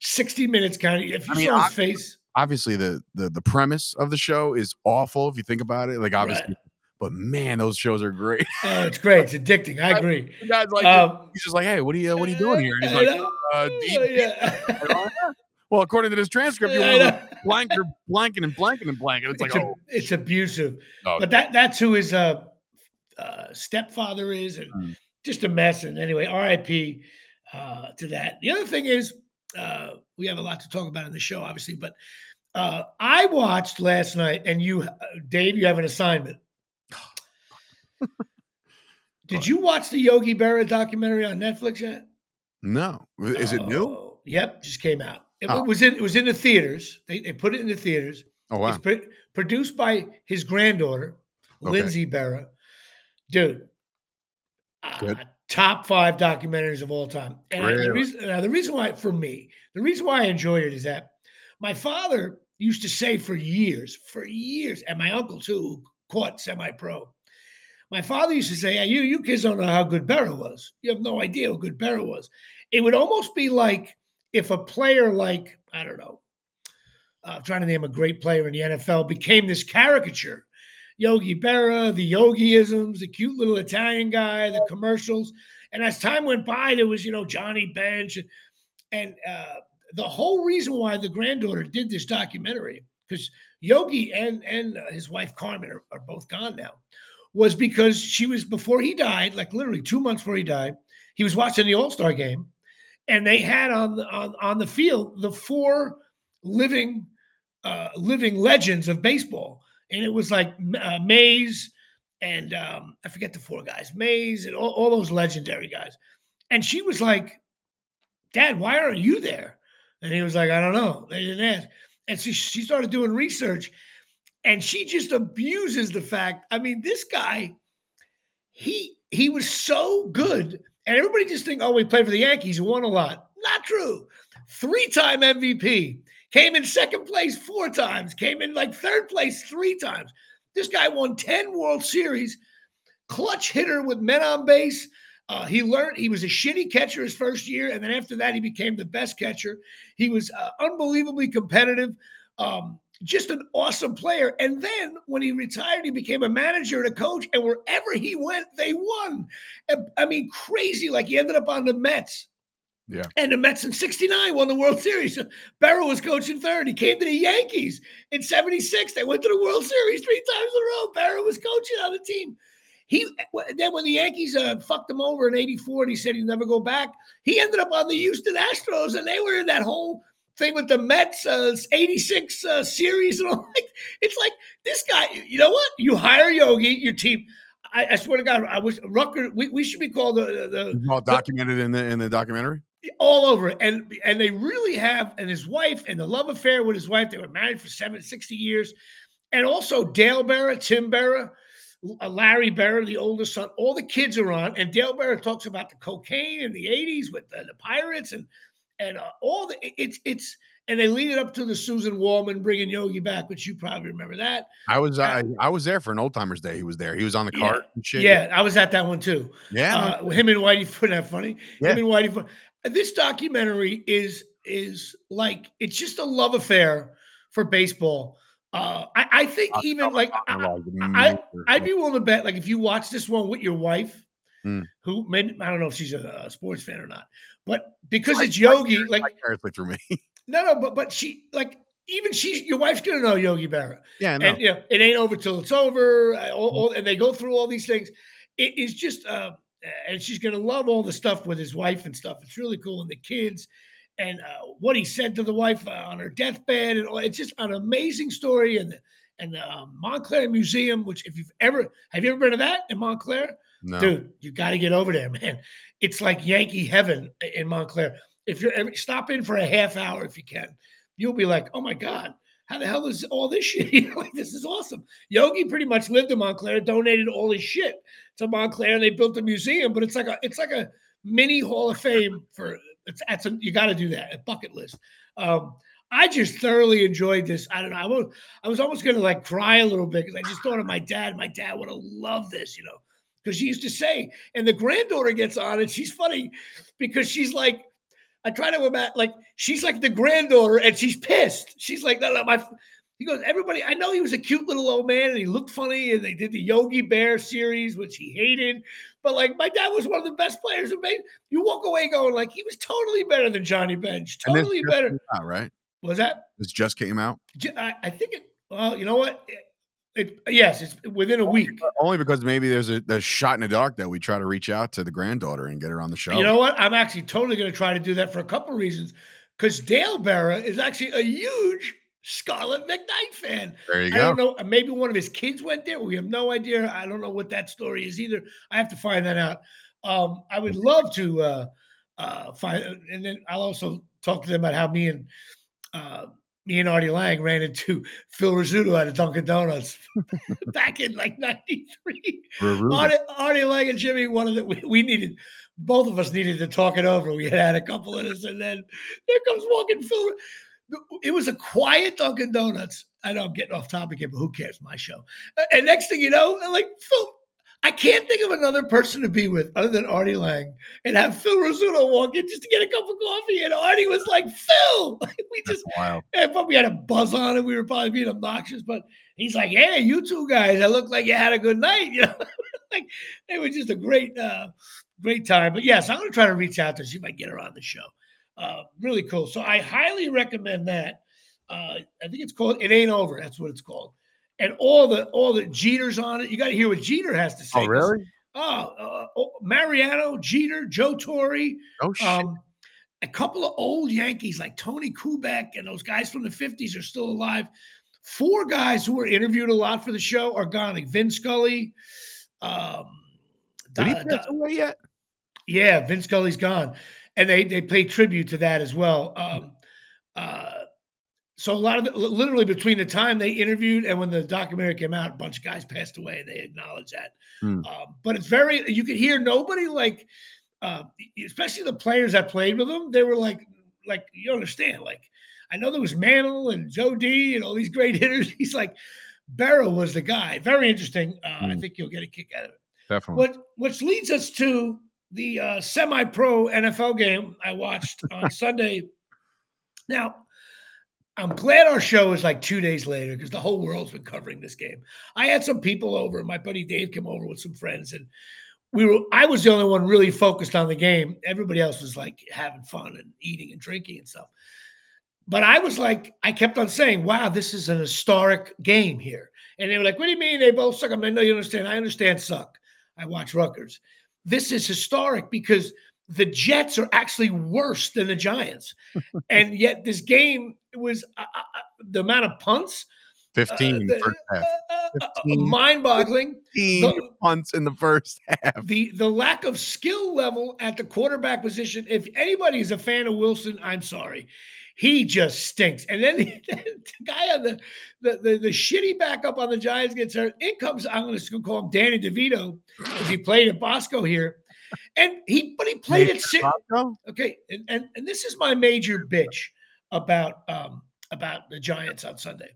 sixty minutes kind of. If you I mean, saw his face. Obviously, the, the, the premise of the show is awful if you think about it. Like, obviously. Right. But, man, those shows are great. Oh, it's great. It's addicting. I agree. The guy's like, um, he's just like, hey, what are you, what are you doing here? And he's like, uh, yeah. Well, according to this transcript, you were blanking, blanking, and blanking, and blanking. It's like, it's, oh. It's abusive. Oh, but that that's who his uh, uh, stepfather is, and mm. just a mess. And anyway, R I P uh, to that. The other thing is, uh, we have a lot to talk about in the show, obviously, but uh, I watched last night, and you, uh, Dave, you have an assignment. Did you watch the Yogi Berra documentary on Netflix yet? No. Is it uh, new? Yep, just came out. It oh. was in it was in the theaters. They they put it in the theaters. Oh wow! It's pr- produced by his granddaughter, okay. Lindsay Berra. Dude, uh, top five documentaries of all time. And really? I, the reason, now the reason why for me, the reason why I enjoyed it is that my father used to say for years, for years, and my uncle too, who caught semi-pro. My father used to say, hey, "You you kids don't know how good Berra was. You have no idea how good Berra was." It would almost be like. If a player like, I don't know, uh, I'm trying to name a great player in the N F L, became this caricature, Yogi Berra, the Yogiisms, the cute little Italian guy, the commercials. And as time went by, there was, you know, Johnny Bench. And uh, the whole reason why the granddaughter did this documentary, because Yogi and, and uh, his wife Carmen are, are both gone now, was because she was, before he died, like literally two months before he died, he was watching the All-Star game. And they had on the, on, on the field the four living uh, living legends of baseball. And it was like uh, Mays and um, I forget the four guys, Mays and all, all those legendary guys. And she was like, Dad, why aren't you there? And he was like, I don't know. They didn't ask. And so she started doing research. And she just abuses the fact. I mean, this guy, he he was so good. And everybody just think, oh, we played for the Yankees and won a lot. Not true. Three-time M V P. Came in second place four times. Came in like third place three times. This guy won ten World Series. Clutch hitter with men on base. Uh, he learned he was a shitty catcher his first year. And then after that, he became the best catcher. He was uh, unbelievably competitive. Um, just an awesome player. And then when he retired, he became a manager and a coach, and wherever he went, they won. I mean, crazy. Like he ended up on the Mets. Yeah. And the Mets in sixty-nine won the World Series. Berra was coaching third. He came to the Yankees in seventy-six. They went to the World Series three times in a row. Berra was coaching on the team. He then when the Yankees uh, fucked him over in eighty-four and he said he'd never go back, he ended up on the Houston Astros, and they were in that whole thing with the Mets, uh, eighty-six uh, series and all. Like, it's like this guy. You know what? You hire Yogi, your team. I, I swear to God, I wish Rutgers. We, we should be called the, the, the all documented the, in the in the documentary. All over, and and they really have. And his wife and the love affair with his wife. They were married for seven sixty years, and also Dale Berra, Tim Berra, Larry Berra, the oldest son. All the kids are on, and Dale Berra talks about the cocaine in the eighties with the, the Pirates and. And uh, all the it's it's and they lead it up to the Susan Wallman bringing Yogi back, which you probably remember that. I was uh, I, I was there for an old timers day. He was there. He was on the cart. Yeah, and shit. Yeah, I was at that one too. Yeah, uh, him and Whitey. Isn't that funny? Yeah. Him and Whitey. This documentary is is like it's just a love affair for baseball. Uh, I, I think I, even I, like I, I, I I'd be willing to bet like if you watch this one with your wife. Mm. Who may, I don't know if she's a, a sports fan or not, but because I, it's Yogi, I, I, like I for me, no, no, but but she like even she, your wife's gonna know Yogi Berra, yeah, I know. And you know, it ain't over till it's over, all, all, and they go through all these things. It is just, uh, and she's gonna love all the stuff with his wife and stuff. It's really cool, and the kids, and uh, what he said to the wife uh, on her deathbed, and all, it's just an amazing story. And and the uh, Montclair Museum, which if you've ever have you ever been to that in Montclair? No. Dude, you got to get over there, man. It's like Yankee heaven in Montclair. If you're every, stop in for a half hour if you can. You'll be like, oh my God, how the hell is all this shit? Like, this is awesome. Yogi pretty much lived in Montclair, donated all his shit to Montclair, and they built a museum. But it's like a it's like a mini Hall of Fame for it's that's a, you got to do that, a bucket list. Um, I just thoroughly enjoyed this. I don't know. I won't, I was almost gonna like cry a little bit because I just thought of my dad. My dad would have loved this, you know, because she used to say. And the granddaughter gets on, and she's funny because she's like. I try to imagine, like, she's like the granddaughter, and she's pissed. She's like, no, no, my, he goes, everybody, I know he was a cute little old man, and he looked funny, and they did the Yogi Berra series, which he hated, but, like, my dad was one of the best players in Maine. You walk away going, like, he was totally better than Johnny Bench, totally better. Out, right? What was that? This just came out? I, I think it, well, you know what? It, It, yes, it's within a week. Only because maybe there's a, a shot in the dark that we try to reach out to the granddaughter and get her on the show. You know what? I'm actually totally going to try to do that for a couple of reasons. Because Dale Berra is actually a huge Scarlet McKnight fan. There you go. I don't know. Maybe one of his kids went there. We have no idea. I don't know what that story is either. I have to find that out. Um, I would love to uh, uh, find, and then I'll also talk to them about how me and uh, Me and Artie Lang ran into Phil Rizzuto at a Dunkin' Donuts back in like ninety-three. Artie, Artie Lang and Jimmy, one of the we, we needed, both of us needed to talk it over. We had had a couple of us, and then there comes walking Phil. It was a quiet Dunkin' Donuts. I know I'm getting off topic here, but who cares? My show. And next thing you know, I'm like, Phil, I can't think of another person to be with other than Artie Lang and have Phil Rizzuto walk in just to get a cup of coffee. And Artie was like, Phil, we just, and, but we had a buzz on it. We were probably being obnoxious, but he's like, yeah, hey, you two guys, I look like you had a good night. You know, like it was just a great, uh, great time. But yes, I'm going to try to reach out to her, see if I can get her on the show. Uh, really cool. So I highly recommend that. Uh, I think it's called, It Ain't Over. That's what it's called. And all the all the Jeters on it. You got to hear what Jeter has to say. Oh, really? Oh, uh, oh, Mariano, Jeter, Joe Torre. Oh, shit. Um, a couple of old Yankees like Tony Kubek and those guys from the fifties are still alive. Four guys who were interviewed a lot for the show are gone. Like Vin Scully. Um, Did he pass away yet? Yeah, Vin Scully's gone. And they, they pay tribute to that as well. Um, uh, So a lot of the, literally between the time they interviewed and when the documentary came out, a bunch of guys passed away, and they acknowledged that. Hmm. Um, but it's very, you could hear nobody like, uh, especially the players that played with them. They were like, like you understand. Like I know there was Mantle and Joe D and all these great hitters. He's like, Berra was the guy. Very interesting. Uh, hmm. I think you'll get a kick out of it. Definitely. What which leads us to the uh, semi-pro N F L game I watched on Sunday. Now. I'm glad our show is like two days later because the whole world's been covering this game. I had some people over. My buddy Dave came over with some friends, and we were. I was the only one really focused on the game. Everybody else was like having fun and eating and drinking and stuff. But I was like, I kept on saying, wow, this is an historic game here. And they were like, what do you mean they both suck? I'm like, no, you understand. I understand suck. I watch Rutgers. This is historic because the Jets are actually worse than the Giants. And yet this game was uh, uh, the amount of punts. fifteen uh, the, first half. fifteen, uh, uh, mind-boggling. fifteen the, punts in the first half. The the lack of skill level at the quarterback position. If anybody is a fan of Wilson, I'm sorry. He just stinks. And then the, the guy on the the, the the shitty backup on the Giants gets hurt. In comes, I'm going to call him Danny DeVito because he played at Bosco here. And he, but he played it. Okay, and, and and this is my major bitch about um about the Giants on Sunday.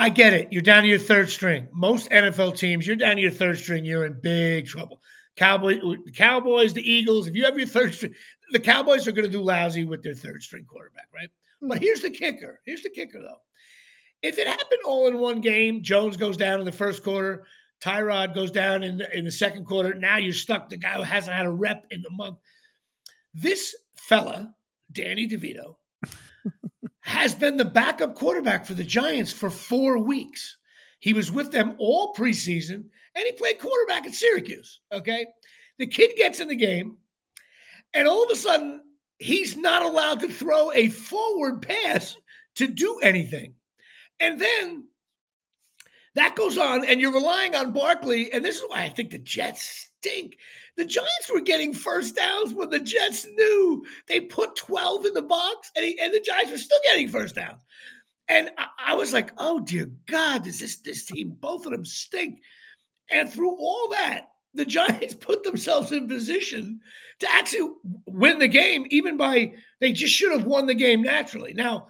I get it. You're down to your third string. Most N F L teams, you're down to your third string. You're in big trouble. Cowboys, the Cowboys, the Eagles. If you have your third string, the Cowboys are going to do lousy with their third string quarterback, right? But here's the kicker. Here's the kicker, though. If it happened all in one game, Jones goes down in the first quarter. Tyrod goes down in the, in the second quarter. Now you're stuck. The guy who hasn't had a rep in the month. This fella, Danny DeVito, has been the backup quarterback for the Giants for four weeks. He was with them all preseason, and he played quarterback at Syracuse, okay? The kid gets in the game, and all of a sudden, he's not allowed to throw a forward pass to do anything. And then that goes on, and you're relying on Barkley, and this is why I think the Jets stink. The Giants were getting first downs when the Jets knew they put twelve in the box, and, he, and the Giants were still getting first downs. And I, I was like, oh, dear God, does this, this team, both of them stink. And through all that, the Giants put themselves in position to actually win the game, even by – they just should have won the game naturally. Now,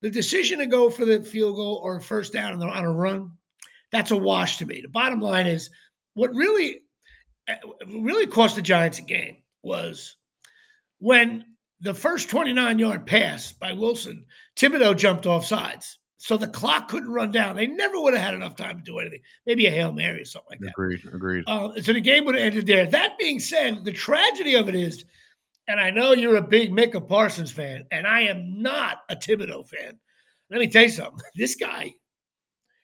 the decision to go for the field goal or first down on a run, that's a wash to me. The bottom line is what really really cost the Giants a game was when the first twenty-nine-yard pass by Wilson, Thibodeau jumped off sides. So the clock couldn't run down. They never would have had enough time to do anything. Maybe a Hail Mary or something like that. Agreed, agreed. Uh, so the game would have ended there. That being said, the tragedy of it is, and I know you're a big Micah Parsons fan, and I am not a Thibodeau fan. Let me tell you something. This guy,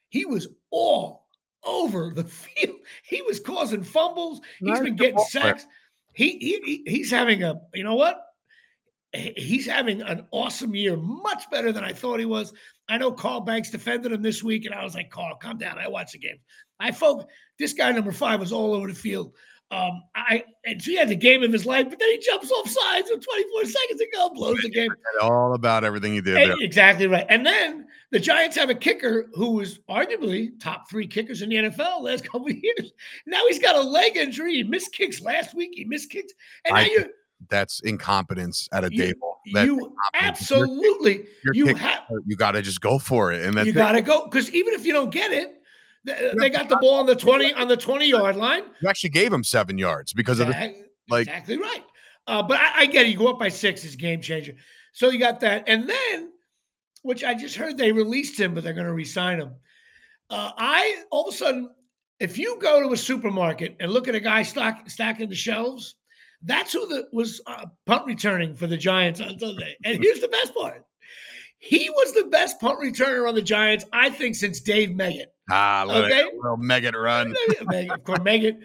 he was all over the field. He was causing fumbles. He's been getting sacks. He, he, he's having a, you know what? He's having an awesome year, much better than I thought he was. I know Carl Banks defended him this week, and I was like, Carl, calm down. I watched the game. I focus. This guy, number five, was all over the field. Um, I and so he had the game of his life, but then he jumps off sides with twenty-four seconds to go, blows the game. All about everything he did. And, exactly right. And then the Giants have a kicker who was arguably top three kickers in the N F L last couple of years. Now he's got a leg injury. He missed kicks last week. He missed kicks. And I, now you're that's incompetence at a you, table. That you absolutely you're, you're you have you got to just go for it, and that's you got to go because even if you don't get it, they, they got the ball on the twenty on the twenty yard line. You actually gave them seven yards because of that, the like exactly right. Uh, but I, I get it. You go up by six, it's game changer. So you got that, and then which I just heard they released him, but they're going to re-sign him. Uh, I all of a sudden, if you go to a supermarket and look at a guy stock, stacking the shelves. That's who the, was uh, punt returning for the Giants on Sunday. And here's the best part. He was the best punt returner on the Giants, I think, since Dave Meggett. Ah, okay? A little Meggett run. Meggett, of course, Meggett,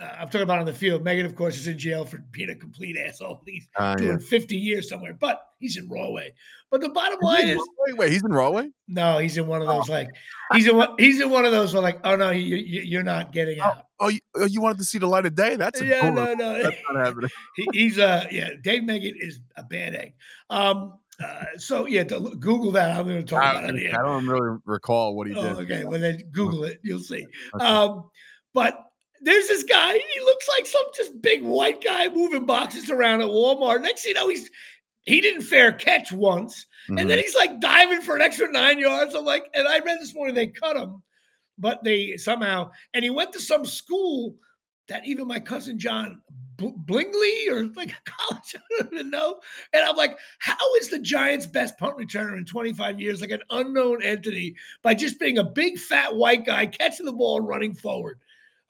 uh, I'm talking about on the field. Meggett, of course, is in jail for being a complete asshole. He's uh, doing yeah. fifty years somewhere, but he's in Rahway. But the bottom line is, wait, wait, he's in Rahway? No, he's in one of those oh. like he's in one he's in one of those where like, oh no, you, you you're not getting out. Oh, you, you wanted to see the light of day? That's a yeah, no, no. That's not happening. he, he's uh, yeah. Dave Meggett is a bad egg. Um, uh, so yeah, to look, Google that. I'm going to talk I, about it. I don't really recall what he oh, did. Okay, well then Google it. You'll see. Okay. Um, but there's this guy. He looks like some just big white guy moving boxes around at Walmart. Next thing you know, he's he didn't fair catch once, mm-hmm. and then he's like diving for an extra nine yards. I'm like, and I read this morning they cut him. But they somehow, and he went to some school that even my cousin John B- Blingley or like a college, I don't even know. And I'm like, how is the Giants' best punt returner in twenty-five years like an unknown entity by just being a big fat white guy catching the ball and running forward?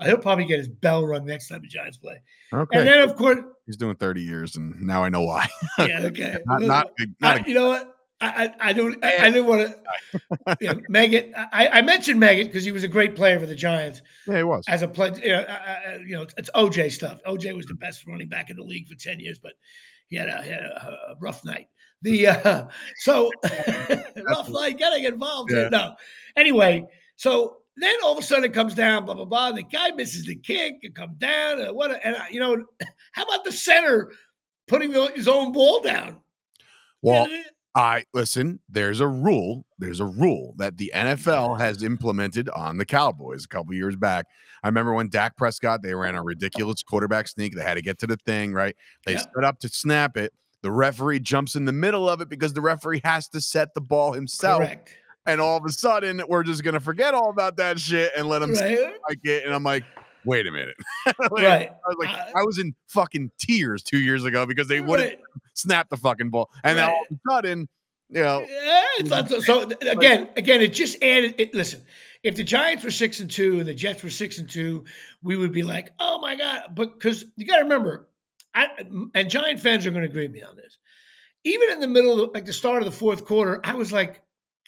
Uh, he'll probably get his bell rung next time the Giants play. Okay. And then of course he's doing thirty years, and now I know why. Yeah. Okay. not, not, big, not I, a- you know what. I, I don't I, I didn't want to yeah, Meggett. I, I mentioned Meggett because he was a great player for the Giants. Yeah, he was as a player. You know, I, I, you know, it's O J stuff. O J was the best running back in the league for ten years, but he had a, he had a, a rough night. The uh, so rough night. Gotta get involved. Yeah. No, anyway. So then all of a sudden it comes down. Blah blah blah. The guy misses the kick. It comes down. Uh, what? A, and uh, you know, how about the center putting the, his own ball down? Well. And, uh, I listen, there's a rule. There's a rule that the N F L has implemented on the Cowboys a couple years back. I remember when Dak Prescott, they ran a ridiculous quarterback sneak. They had to get to the thing, right? They yeah. stood up to snap it. The referee jumps in the middle of it because the referee has to set the ball himself. Correct. And all of a sudden, we're just going to forget all about that shit and let him right. like it. And I'm like, wait a minute. like, right. I was like, uh, I was in fucking tears two years ago because they wouldn't right. snap the fucking ball. And right. now all of a sudden, you know. Yeah, it's not, so, so again, again, it just added it. Listen, if the Giants were six and two and the Jets were six and two, we would be like, oh my God. But because you got to remember, I and Giant fans are going to agree with me on this. Even in the middle of the, like the start of the fourth quarter, I was like,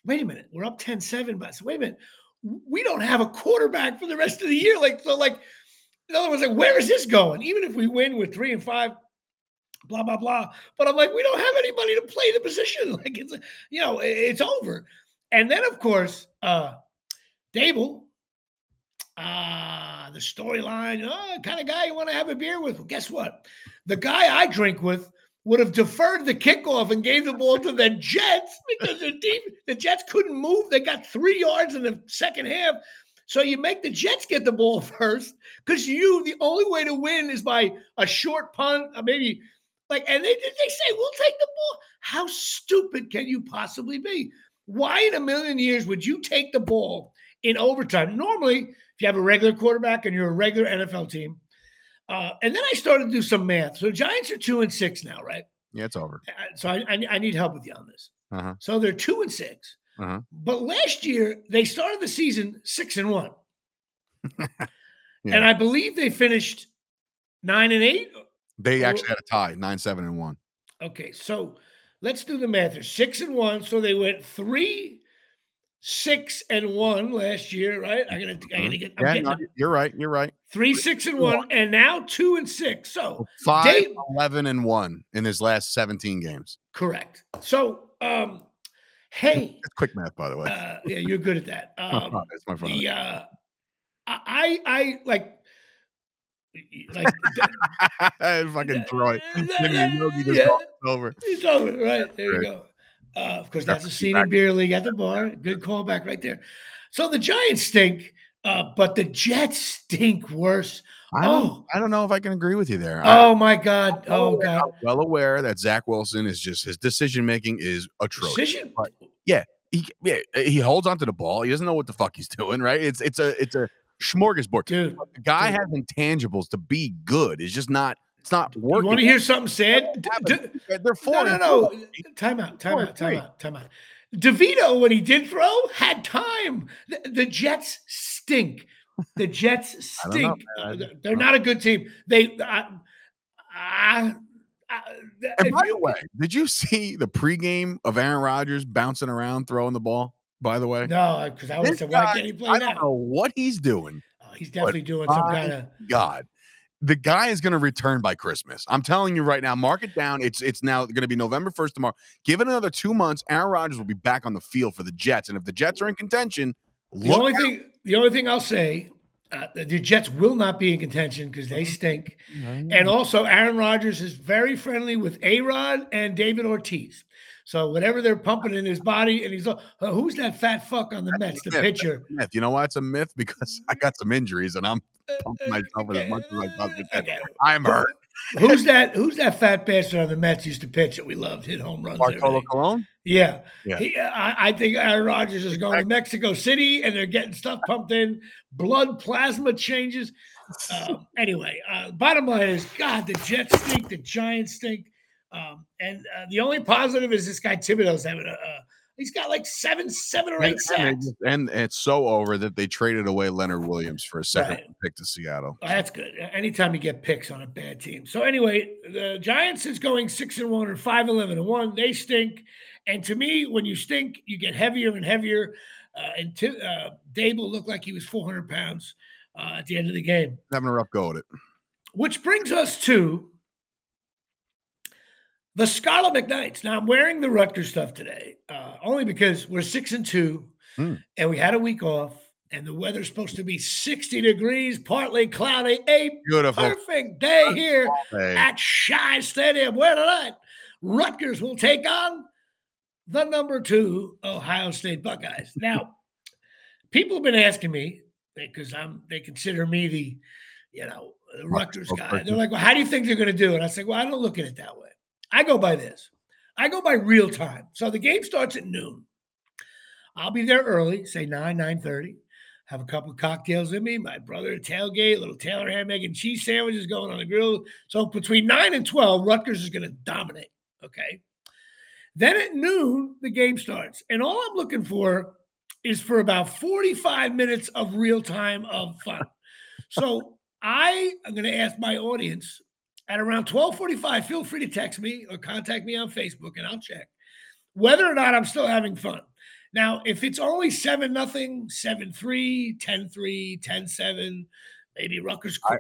wait a minute, we're up ten seven, but I said, wait a minute. We don't have a quarterback for the rest of the year. Like, so like, in other words, like, where is this going? Even if we win with three and five, blah, blah, blah. But I'm like, we don't have anybody to play the position. Like it's, you know, it's over. And then of course, uh, Dable, ah, the storyline, oh, kind of guy you want to have a beer with. Well, guess what? The guy I drink with would have deferred the kickoff and gave the ball to the Jets because the, deep, the Jets couldn't move. They got three yards in the second half. So you make the Jets get the ball first because you, the only way to win is by a short punt, or maybe like, and they, they say, we'll take the ball. How stupid can you possibly be? Why in a million years would you take the ball in overtime? Normally, if you have a regular quarterback and you're a regular N F L team, Uh, and then I started to do some math. So the Giants are two and six now, right? Yeah, it's over. So I I, I need help with you on this. Uh-huh. So they're two and six. Uh-huh. But last year, they started the season six and one. Yeah. And I believe they finished nine and eight. They actually had a tie, nine, seven, and one. Okay, so let's do the math. They're six and one. So they went three, six, and one last year, right? I'm going to get I'm yeah, no, You're right. You're right. Three, six, and one, and now two and six. So five, Dave, eleven, and one in his last seventeen games. Correct. So, um, hey, that's quick math, by the way. Uh, yeah, you're good at that. Um, that's my problem. Yeah, uh, I, I like, like, fucking throw it. Over. It's over. Right there, you go. Uh, of course, that's, that's a scene in beer league at the bar. Good callback right there. So the Giants stink. Uh, but the Jets stink worse. I don't, oh, I don't know if I can agree with you there. Oh, I, my God. Oh, God. I'm well aware that Zach Wilson is just – his decision-making is atrocious. Decision? But yeah. He yeah, he holds onto the ball. He doesn't know what the fuck he's doing, right? It's it's a it's a smorgasbord. Dude, the guy dude. has intangibles to be good. It's just not – it's not working. You want to hear something sad? D- D- They're four. No, no, no. Time out. Time out. Time out. Time out. DeVito, when he did throw, had time. The, the Jets stink. The Jets stink. Know, They're not a good team. They. Uh, uh, uh, and by the way, did you see the pregame of Aaron Rodgers bouncing around throwing the ball? By the way, no, because I was saying, why can't he play I don't now? know what he's doing. Oh, he's definitely doing some kind of God. The guy is going to return by Christmas. I'm telling you right now, mark it down. It's it's now going to be November first tomorrow. Give it another two months, Aaron Rodgers will be back on the field for the Jets. And if the Jets are in contention, look the only out. thing the only thing I'll say, uh, the Jets will not be in contention because they stink. Mm-hmm. And also, Aaron Rodgers is very friendly with A-Rod and David Ortiz. So whatever they're pumping in his body, and he's like, oh, who's that fat fuck on the Mets? The pitcher. You know why it's a myth? Because I got some injuries, and I'm pumping myself as much as I possibly can. I'm hurt. Who's that? Who's that fat bastard on the Mets used to pitch that we loved? Hit home runs. Bartolo Colon. Yeah, yeah. He, I, I think Aaron Rodgers is going to Mexico City, and they're getting stuff pumped in, blood plasma changes. Uh, anyway, uh, bottom line is, God, the Jets stink. The Giants stink. Um, and uh, the only positive is this guy Thibodeau's having a uh, he's got like seven, seven or eight sacks. And it's so over that they traded away Leonard Williams for a second right. pick to Seattle. Oh, that's good. Anytime you get picks on a bad team. So anyway, the Giants is going six and one or five eleven and one. They stink. And to me, when you stink, you get heavier and heavier. Uh, and t- uh, Dable looked like he was four hundred pounds uh, at the end of the game. Having a rough go at it. Which brings us to the Scarlet Knights. Now, I'm wearing the Rutgers stuff today, uh, only because we're six and two, mm. and we had a week off, and the weather's supposed to be sixty degrees, partly cloudy, a Beautiful. perfect day Beautiful here day. at Shai Stadium, where tonight Rutgers will take on the number two Ohio State Buckeyes. Now, people have been asking me, because I'm they consider me the, you know, the Rutgers guy. They're like, well, how do you think they're going to do it? I said, well, I don't look at it that way. I go by this. I go by real time. So the game starts at noon. I'll be there early, say nine, nine thirty. Have a couple of cocktails with me. My brother, tailgate, little Taylor ham, egg, and cheese sandwiches going on the grill. So between nine and twelve, Rutgers is going to dominate, okay? Then at noon, the game starts. And all I'm looking for is for about forty-five minutes of real time of fun. So I am going to ask my audience, at around twelve forty-five, feel free to text me or contact me on Facebook, and I'll check whether or not I'm still having fun. Now, if it's only seven nothing, seven three, ten three, ten seven, maybe Rutgers, I,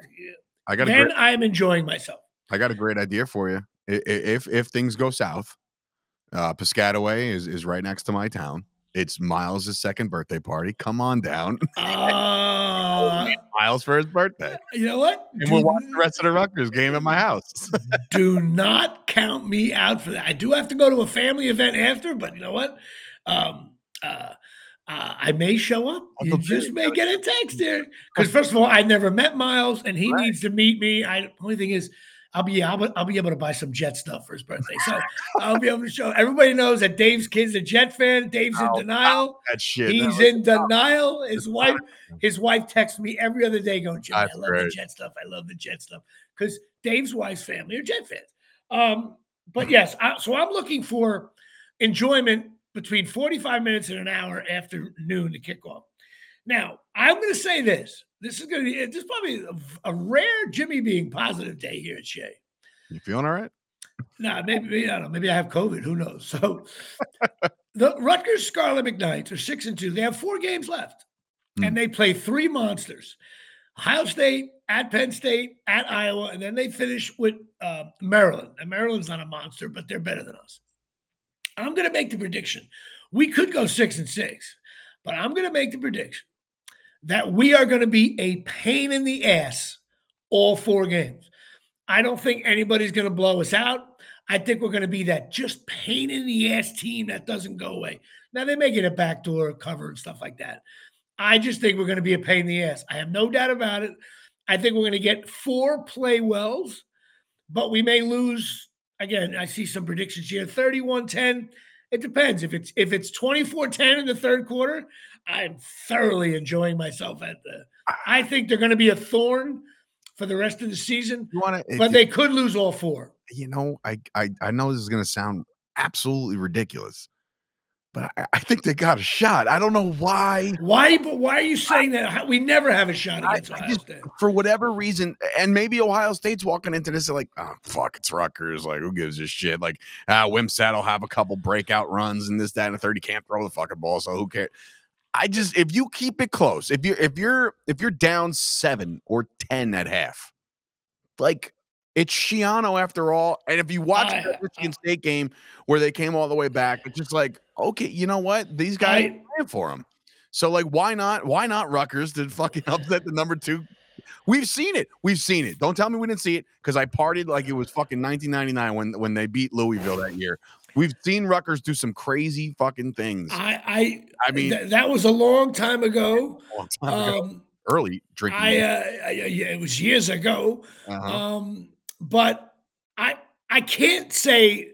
I got then great, I'm enjoying myself. I got a great idea for you. If if, if things go south, uh, Piscataway is, is right next to my town. It's Miles' second birthday party. Come on down. Uh, Miles for his birthday. You know what? And do, we'll watch the rest of the Rutgers game at my house. Do not count me out for that. I do have to go to a family event after, but you know what? Um, uh, uh, I may show up. You just may get a text there. Because first of all, I never met Miles, and he right. needs to meet me. I only thing is, I'll be I'll, I'll be able to buy some Jet stuff for his birthday, so I'll be able to show. Everybody knows that Dave's kid's a Jet fan. Dave's in oh, denial. That shit. He's that in tough. denial. His wife, his wife texts me every other day, going, "Jimmy, I love great. the Jet stuff. I love the Jet stuff." Because Dave's wife's family are Jet fans. Um, but yes, I, so I'm looking for enjoyment between forty-five minutes and an hour after noon to kick off. Now, I'm going to say this. This is going to be, this is probably a, a rare Jimmy being positive day here at Shea. You feeling all right? No, nah, maybe, I don't know. Maybe I have COVID. Who knows? So the Rutgers Scarlet Knights are six and two. They have four games left, mm. and they play three monsters: Ohio State, at Penn State, at Iowa, and then they finish with uh, Maryland. And Maryland's not a monster, but they're better than us. I'm going to make the prediction. We could go six and six, but I'm going to make the prediction that we are going to be a pain in the ass all four games. I don't think anybody's going to blow us out. I think we're going to be that just pain in the ass team that doesn't go away. Now, they may get a backdoor cover and stuff like that. I just think we're going to be a pain in the ass. I have no doubt about it. I think we're going to get four play wells, but we may lose. Again, I see some predictions here, thirty-one ten. It depends. If it's if it's twenty-four ten in the third quarter, I'm thoroughly enjoying myself at the – I think they're going to be a thorn for the rest of the season, you wanna, but it, they could lose all four. You know, I I, I know this is going to sound absolutely ridiculous, but I, I think they got a shot. I don't know why. Why But why are you saying I, that? We never have a shot against I, Ohio I just, State. For whatever reason, and maybe Ohio State's walking into this and like, oh, fuck, it's Rutgers. Like, who gives a shit? Like, ah, Wimsatt will have a couple breakout runs and this, that, and a thirty. Can't throw the fucking ball, so who cares? I just if you keep it close, if you if you're if you're down seven or ten at half, like it's Schiano after all. And if you watch I, the Michigan I, State game where they came all the way back, it's just like, okay, you know what? These guys I, are for them. So like, why not? Why not Rutgers to fucking upset the number two? We've seen it. We've seen it. Don't tell me we didn't see it because I partied like it was fucking nineteen ninety-nine when when they beat Louisville that year. We've seen Rutgers do some crazy fucking things. I, I, I mean, th- that was a long time ago. Long time ago. Um, Early drinking. I, uh, I, yeah, it was years ago. Uh-huh. Um, but I, I can't say.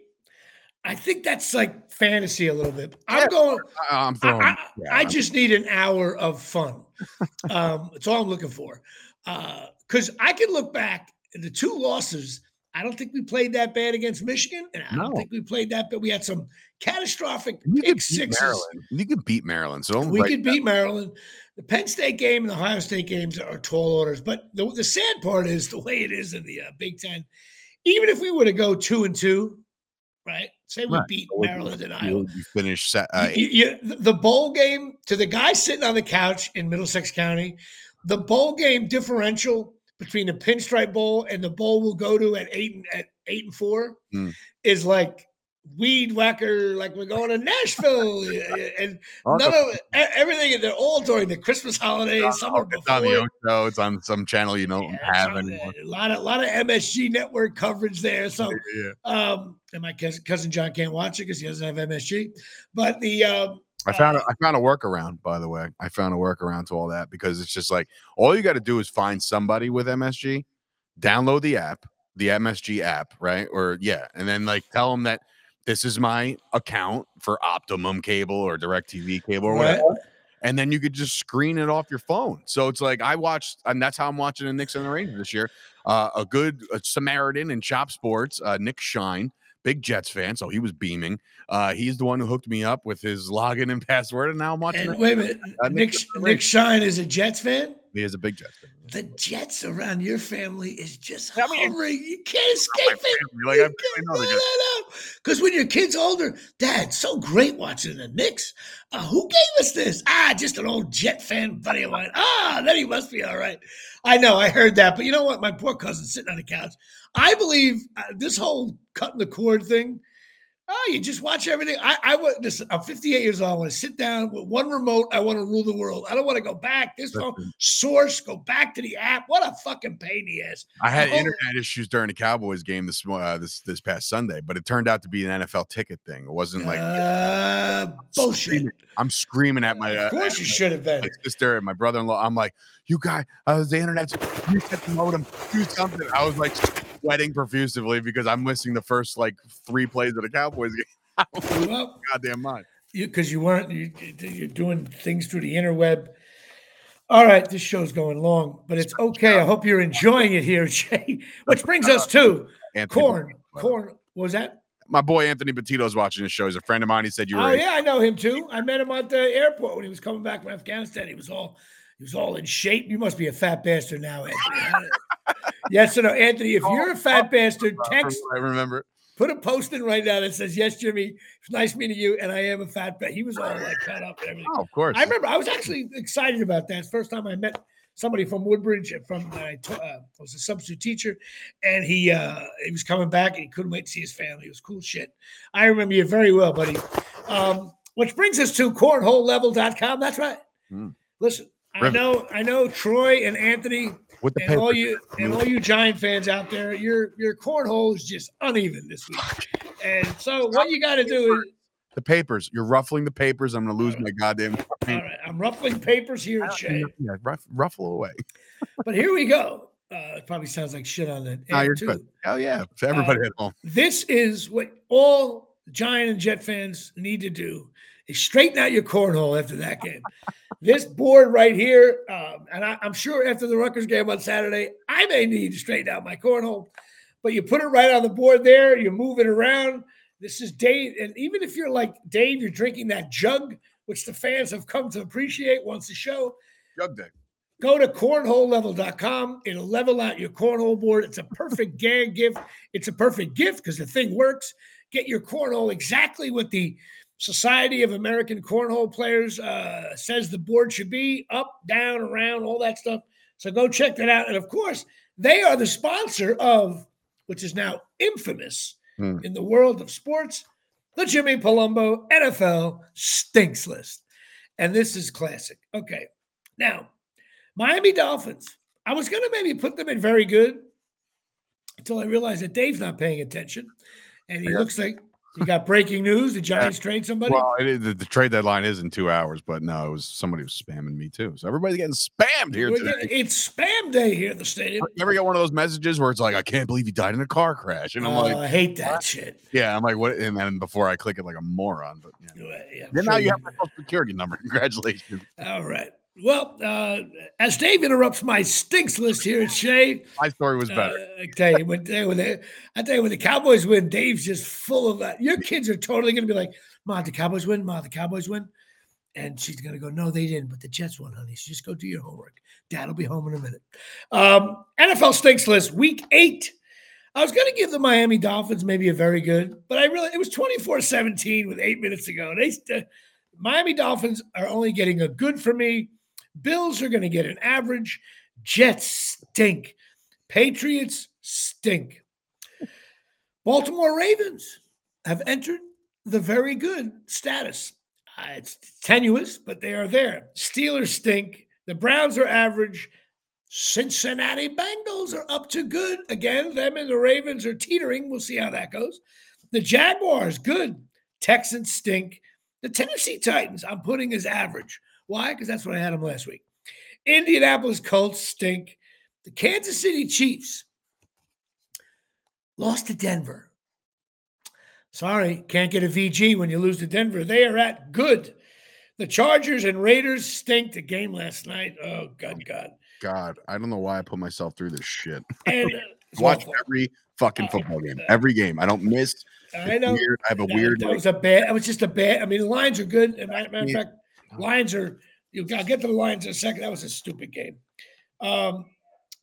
I think that's like fantasy a little bit. I'm yeah, going. I'm throwing. I, I, yeah, I just need an hour of fun. um, it's all I'm looking for. Because uh, I can look back at the two losses. I don't think we played that bad against Michigan, and I no. don't think we played that bad. We had some catastrophic pick sixes. Maryland. You could beat Maryland. So we could beat Maryland. The Penn State game and the Ohio State games are tall orders. But the, the sad part is the way it is in the uh, Big Ten. Even if we were to go two and two, right? Say we right. beat so Maryland and Iowa. You finish set, uh, you, you, the bowl game to the guy sitting on the couch in Middlesex County. The bowl game differential between the Pinstripe Bowl and the bowl we'll go to at eight and at eight and four mm. is like weed whacker, like we're going to Nashville and none of everything. They're all during the Christmas holidays. It's on, summer it's on the Ocho, it's on some channel you don't yeah, have anymore. A lot of a lot of M S G network coverage there. So, yeah. um, and my cousin, cousin John can't watch it because he doesn't have M S G. But the um, I found a, I found a workaround, by the way. I found a workaround to all that because it's just like all you got to do is find somebody with M S G, download the app, the M S G app, right? Or yeah, and then like tell them that this is my account for Optimum cable or DirecTV cable or whatever, what? And then you could just screen it off your phone. So it's like I watched, and that's how I'm watching the Knicks and the Rangers this year. Uh, a good a Samaritan in Chop Sports, uh, Nick Shine. Big Jets fan, so he was beaming. Uh, he's the one who hooked me up with his login and password, and now I'm watching. And wait a minute, uh, Nick, Nick Shine is a Jets fan? He is a big Jets fan. The Jets around your family is just hovering. I mean, you can't escape it. Like, you can't because when your kid's older, Dad, so great watching the Knicks. Uh, who gave us this? Ah, just an old Jet fan buddy of mine. Ah, then he must be all right. I know, I heard that, but you know what? My poor cousin's sitting on the couch. I believe uh, this whole cutting the cord thing Oh, you just watch everything. I, I would. Listen, I'm fifty-eight years old. I want to sit down with one remote. I want to rule the world. I don't want to go back. This phone source. Go back to the app. What a fucking pain he is. I had internet issues during the Cowboys game this uh, this this past Sunday, but it turned out to be an N F L ticket thing. It wasn't like uh, bullshit. Screaming. I'm screaming at my. Of course, uh, you should have been. My sister and my brother-in-law. I'm like, you guys. I was the internet. You set the modem. Do something. I was like. Sweating profusively because I'm missing the first like three plays of the Cowboys game. Well, goddamn mind. Because you, you weren't you, you're doing things through the interweb. All right, this show's going long, but it's okay. I hope you're enjoying it here, Jay. Which brings us to Anthony Corn. Petito. Corn. What was that? My boy Anthony Petito's watching this show. He's a friend of mine. He said you were. Oh a- yeah, I know him too. I met him at the airport when he was coming back from Afghanistan. He was all he was all in shape. You must be a fat bastard now, Anthony. Yes or no, Anthony, if you're a fat bastard, text. I remember. Put a post in right now that says, yes, Jimmy, it's nice meeting you, and I am a fat bastard. He was all like cut up and everything. Oh, of course. I remember. I was actually excited about that. It's the first time I met somebody from Woodbridge, from I uh, was a substitute teacher, and he uh, he was coming back, and he couldn't wait to see his family. It was cool shit. I remember you very well, buddy. Um, which brings us to cornhole level dot com. That's right. Mm. Listen, I know, I know Troy and Anthony – With the and paper. all you and all you Giant fans out there, your your cornhole is just uneven this week. And so what you got to do is the papers. You're ruffling the papers. I'm gonna lose right. my goddamn. All right, I'm ruffling papers here, Jay. Yeah, ruff, ruffle away. But here we go. Uh, it probably sounds like shit on the air too. Oh yeah, to everybody uh, at home. This is what all Giant and Jet fans need to do. Straighten out your cornhole after that game. This board right here, um, and I, I'm sure after the Rutgers game on Saturday, I may need to straighten out my cornhole. But you put it right on the board there. You move it around. This is Dave. And even if you're like Dave, you're drinking that jug, which the fans have come to appreciate once the show. Jug day. Go to cornhole level dot com. It'll level out your cornhole board. It's a perfect gag gift. It's a perfect gift because the thing works. Get your cornhole exactly what the – Society of American Cornhole Players uh, says the board should be up, down, around, all that stuff. So go check that out. And, of course, they are the sponsor of, which is now infamous mm. in the world of sports, the Jimmy Palumbo N F L Stinks List. And this is classic. Okay. Now, Miami Dolphins. I was going to maybe put them in very good until I realized that Dave's not paying attention. And he yeah. looks like... You got breaking news. The Giants yeah. trade somebody. Well, it is, the, the trade deadline is in two hours, but no, it was somebody was spamming me too. So everybody's getting spammed here We're today. Getting, it's spam day here in the stadium. I never got one of those messages where it's like, "I can't believe you died in a car crash," and I'm oh, like, "I hate that what? shit." Yeah, I'm like, "What?" And then before I click it, like a moron. But yeah, well, yeah then sure now you, you have my social security number. Congratulations. All right. Well, uh, as Dave interrupts my stinks list here at Shea. My story was better. Uh, I tell you, when they, when they, I tell you, when the Cowboys win, Dave's just full of that. Your kids are totally going to be like, Ma, the Cowboys win? Ma, the Cowboys win? And she's going to go, no, they didn't, but the Jets won, honey. So just go do your homework. Dad will be home in a minute. Um, N F L stinks list, week eight. I was going to give the Miami Dolphins maybe a very good, but I really it was twenty-four seventeen with eight minutes to go. They, the Miami Dolphins are only getting a good for me. Bills are going to get an average. Jets stink. Patriots stink. Baltimore Ravens have entered the very good status. Uh, it's tenuous, but they are there. Steelers stink. The Browns are average. Cincinnati Bengals are up to good. Again, them and the Ravens are teetering. We'll see how that goes. The Jaguars, good. Texans stink. The Tennessee Titans, I'm putting as average. Why? Because that's what I had them last week. Indianapolis Colts stink. The Kansas City Chiefs lost to Denver. Sorry, can't get a V G when you lose to Denver. They are at good. The Chargers and Raiders stink. The game last night. Oh, God, God. God, I don't know why I put myself through this shit. And, uh, watch awful. every fucking football game. Every game. I don't miss. I know. Weird. I have a that, weird. That was a bad. It was just a bad. I mean, the lines are good. As a matter of fact, Lions are you got to get to the Lions in a second. That was a stupid game. Um,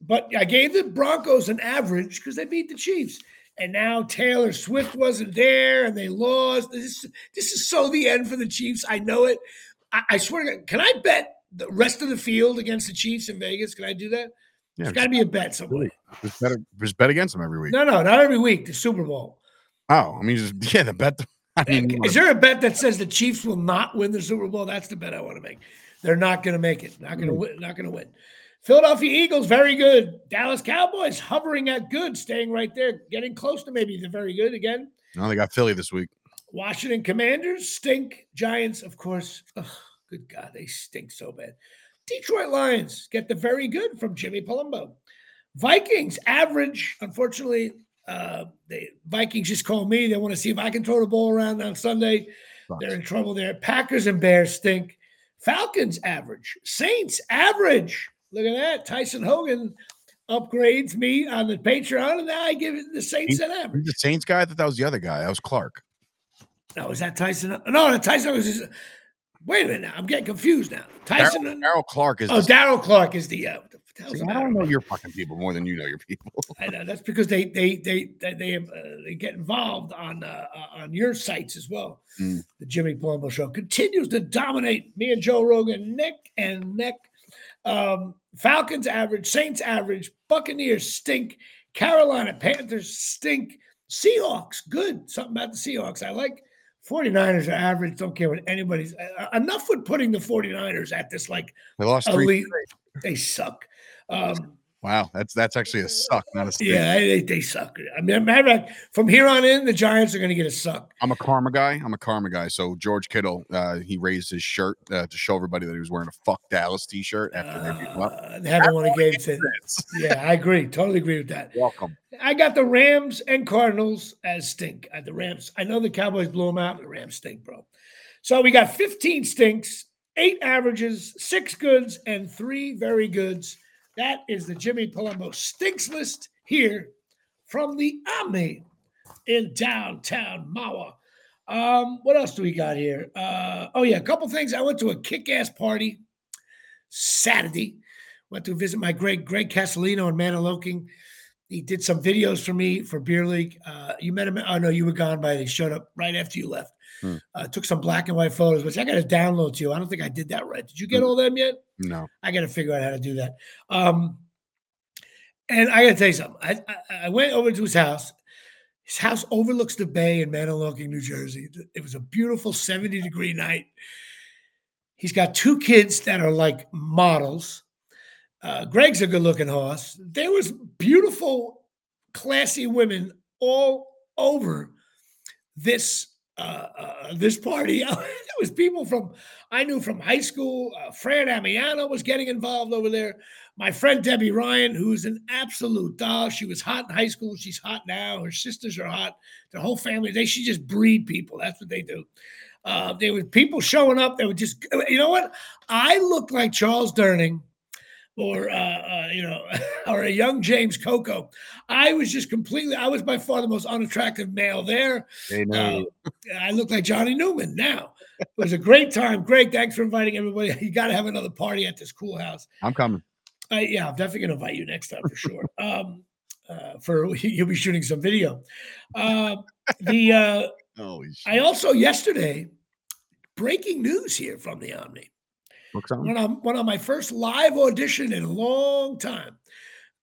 but I gave the Broncos an average because they beat the Chiefs. And now Taylor Swift wasn't there and they lost. This, this is so the end for the Chiefs. I know it. I, I swear to God, can I bet the rest of the field against the Chiefs in Vegas? Can I do that? Yeah, there's got to be a bet somewhere. Just bet, just bet against them every week. No, no, not every week. The Super Bowl. Oh, I mean, just, yeah, the bet. I mean, is there a bet that says the Chiefs will not win the Super Bowl? That's the bet I want to make. They're not going to make it. Not going to win. Not going to win. Philadelphia Eagles, very good. Dallas Cowboys, hovering at good, staying right there, getting close to maybe the very good again. No, they got Philly this week. Washington Commanders stink. Giants, of course. Oh, good God, they stink so bad. Detroit Lions get the very good from Jimmy Palumbo. Vikings, average. Unfortunately, uh, the Vikings just call me. They want to see if I can throw the ball around on Sunday. Nice. They're in trouble there. Packers and Bears stink. Falcons, average. Saints, average. Look at that. Tyson Hogan upgrades me on the Patreon, and now I give it the Saints an average. The Saints guy? I thought that was the other guy. That was Clark. No, is that Tyson? No, Tyson was his. Wait a minute now. I'm getting confused now. Tyson. Daryl Clark is. Oh, Daryl Clark is the. Uh, See, I don't know your fucking people more than you know your people. I know that's because they they they they they, uh, they get involved on uh, on your sites as well. Mm. The Jimmy Palumbo Show continues to dominate. Me and Joe Rogan, neck and neck. Um, Falcons average, Saints average, Buccaneers stink, Carolina Panthers stink, Seahawks good. Something about the Seahawks I like. forty-niners are average. Don't care what anybody's. Uh, enough with putting the forty-niners at this like they lost elite. Three. They suck. Um, wow, that's that's actually a suck, not a stink. Yeah, they, they suck. I mean, matter of fact, from here on in, the Giants are going to get a suck. I'm a karma guy. I'm a karma guy. So George Kittle, uh, he raised his shirt uh, to show everybody that he was wearing a "Fuck Dallas" T-shirt after they beat him up. They haven't won a game since. Yeah, I agree. Totally agree with that. Welcome. I got the Rams and Cardinals as stink. Uh, the Rams. I know the Cowboys blew them out. The Rams stink, bro. So we got fifteen stinks, eight averages, six goods, and three very goods. That is the Jimmy Palumbo Stinks List here from the Omni in downtown Mahwah. Um, what else do we got here? Uh, oh, yeah, a couple things. I went to a kick-ass party Saturday. Went to visit my great Greg Castellino in Maniloking. He did some videos for me for Beer League. Uh, you met him. Oh, no, you were gone by. They showed up right after you left. Hmm. Uh, took some black and white photos, which I got to download to you. I don't think I did that right. Did you get all them yet? No. I got to figure out how to do that. Um, and I got to tell you something. I, I, I went over to his house. His house overlooks the bay in Maniloking, New Jersey. It was a beautiful seventy-degree night. He's got two kids that are like models. Uh, Greg's a good-looking horse. There was beautiful, classy women all over this Uh, uh, this party. There was people from, I knew from high school. Uh, Fran Amiano was getting involved over there. My friend Debbie Ryan, who's an absolute doll. She was hot in high school. She's hot now. Her sisters are hot. Their whole family, they should just breed people. That's what they do. Uh, there were people showing up. They were just, you know what? I looked like Charles Durning or, uh, uh, you know, or a young James Coco. I was just completely, I was by far the most unattractive male there. They know. Uh, I look like Johnny Newman now. It was a great time. Greg, thanks for inviting everybody. You got to have another party at this cool house. I'm coming. Uh, yeah, I'm definitely going to invite you next time for sure. um, uh, for you'll be shooting some video. Uh, the uh, Holy shit. I also yesterday, breaking news here from the Omni. When I'm when on my first live audition in a long time,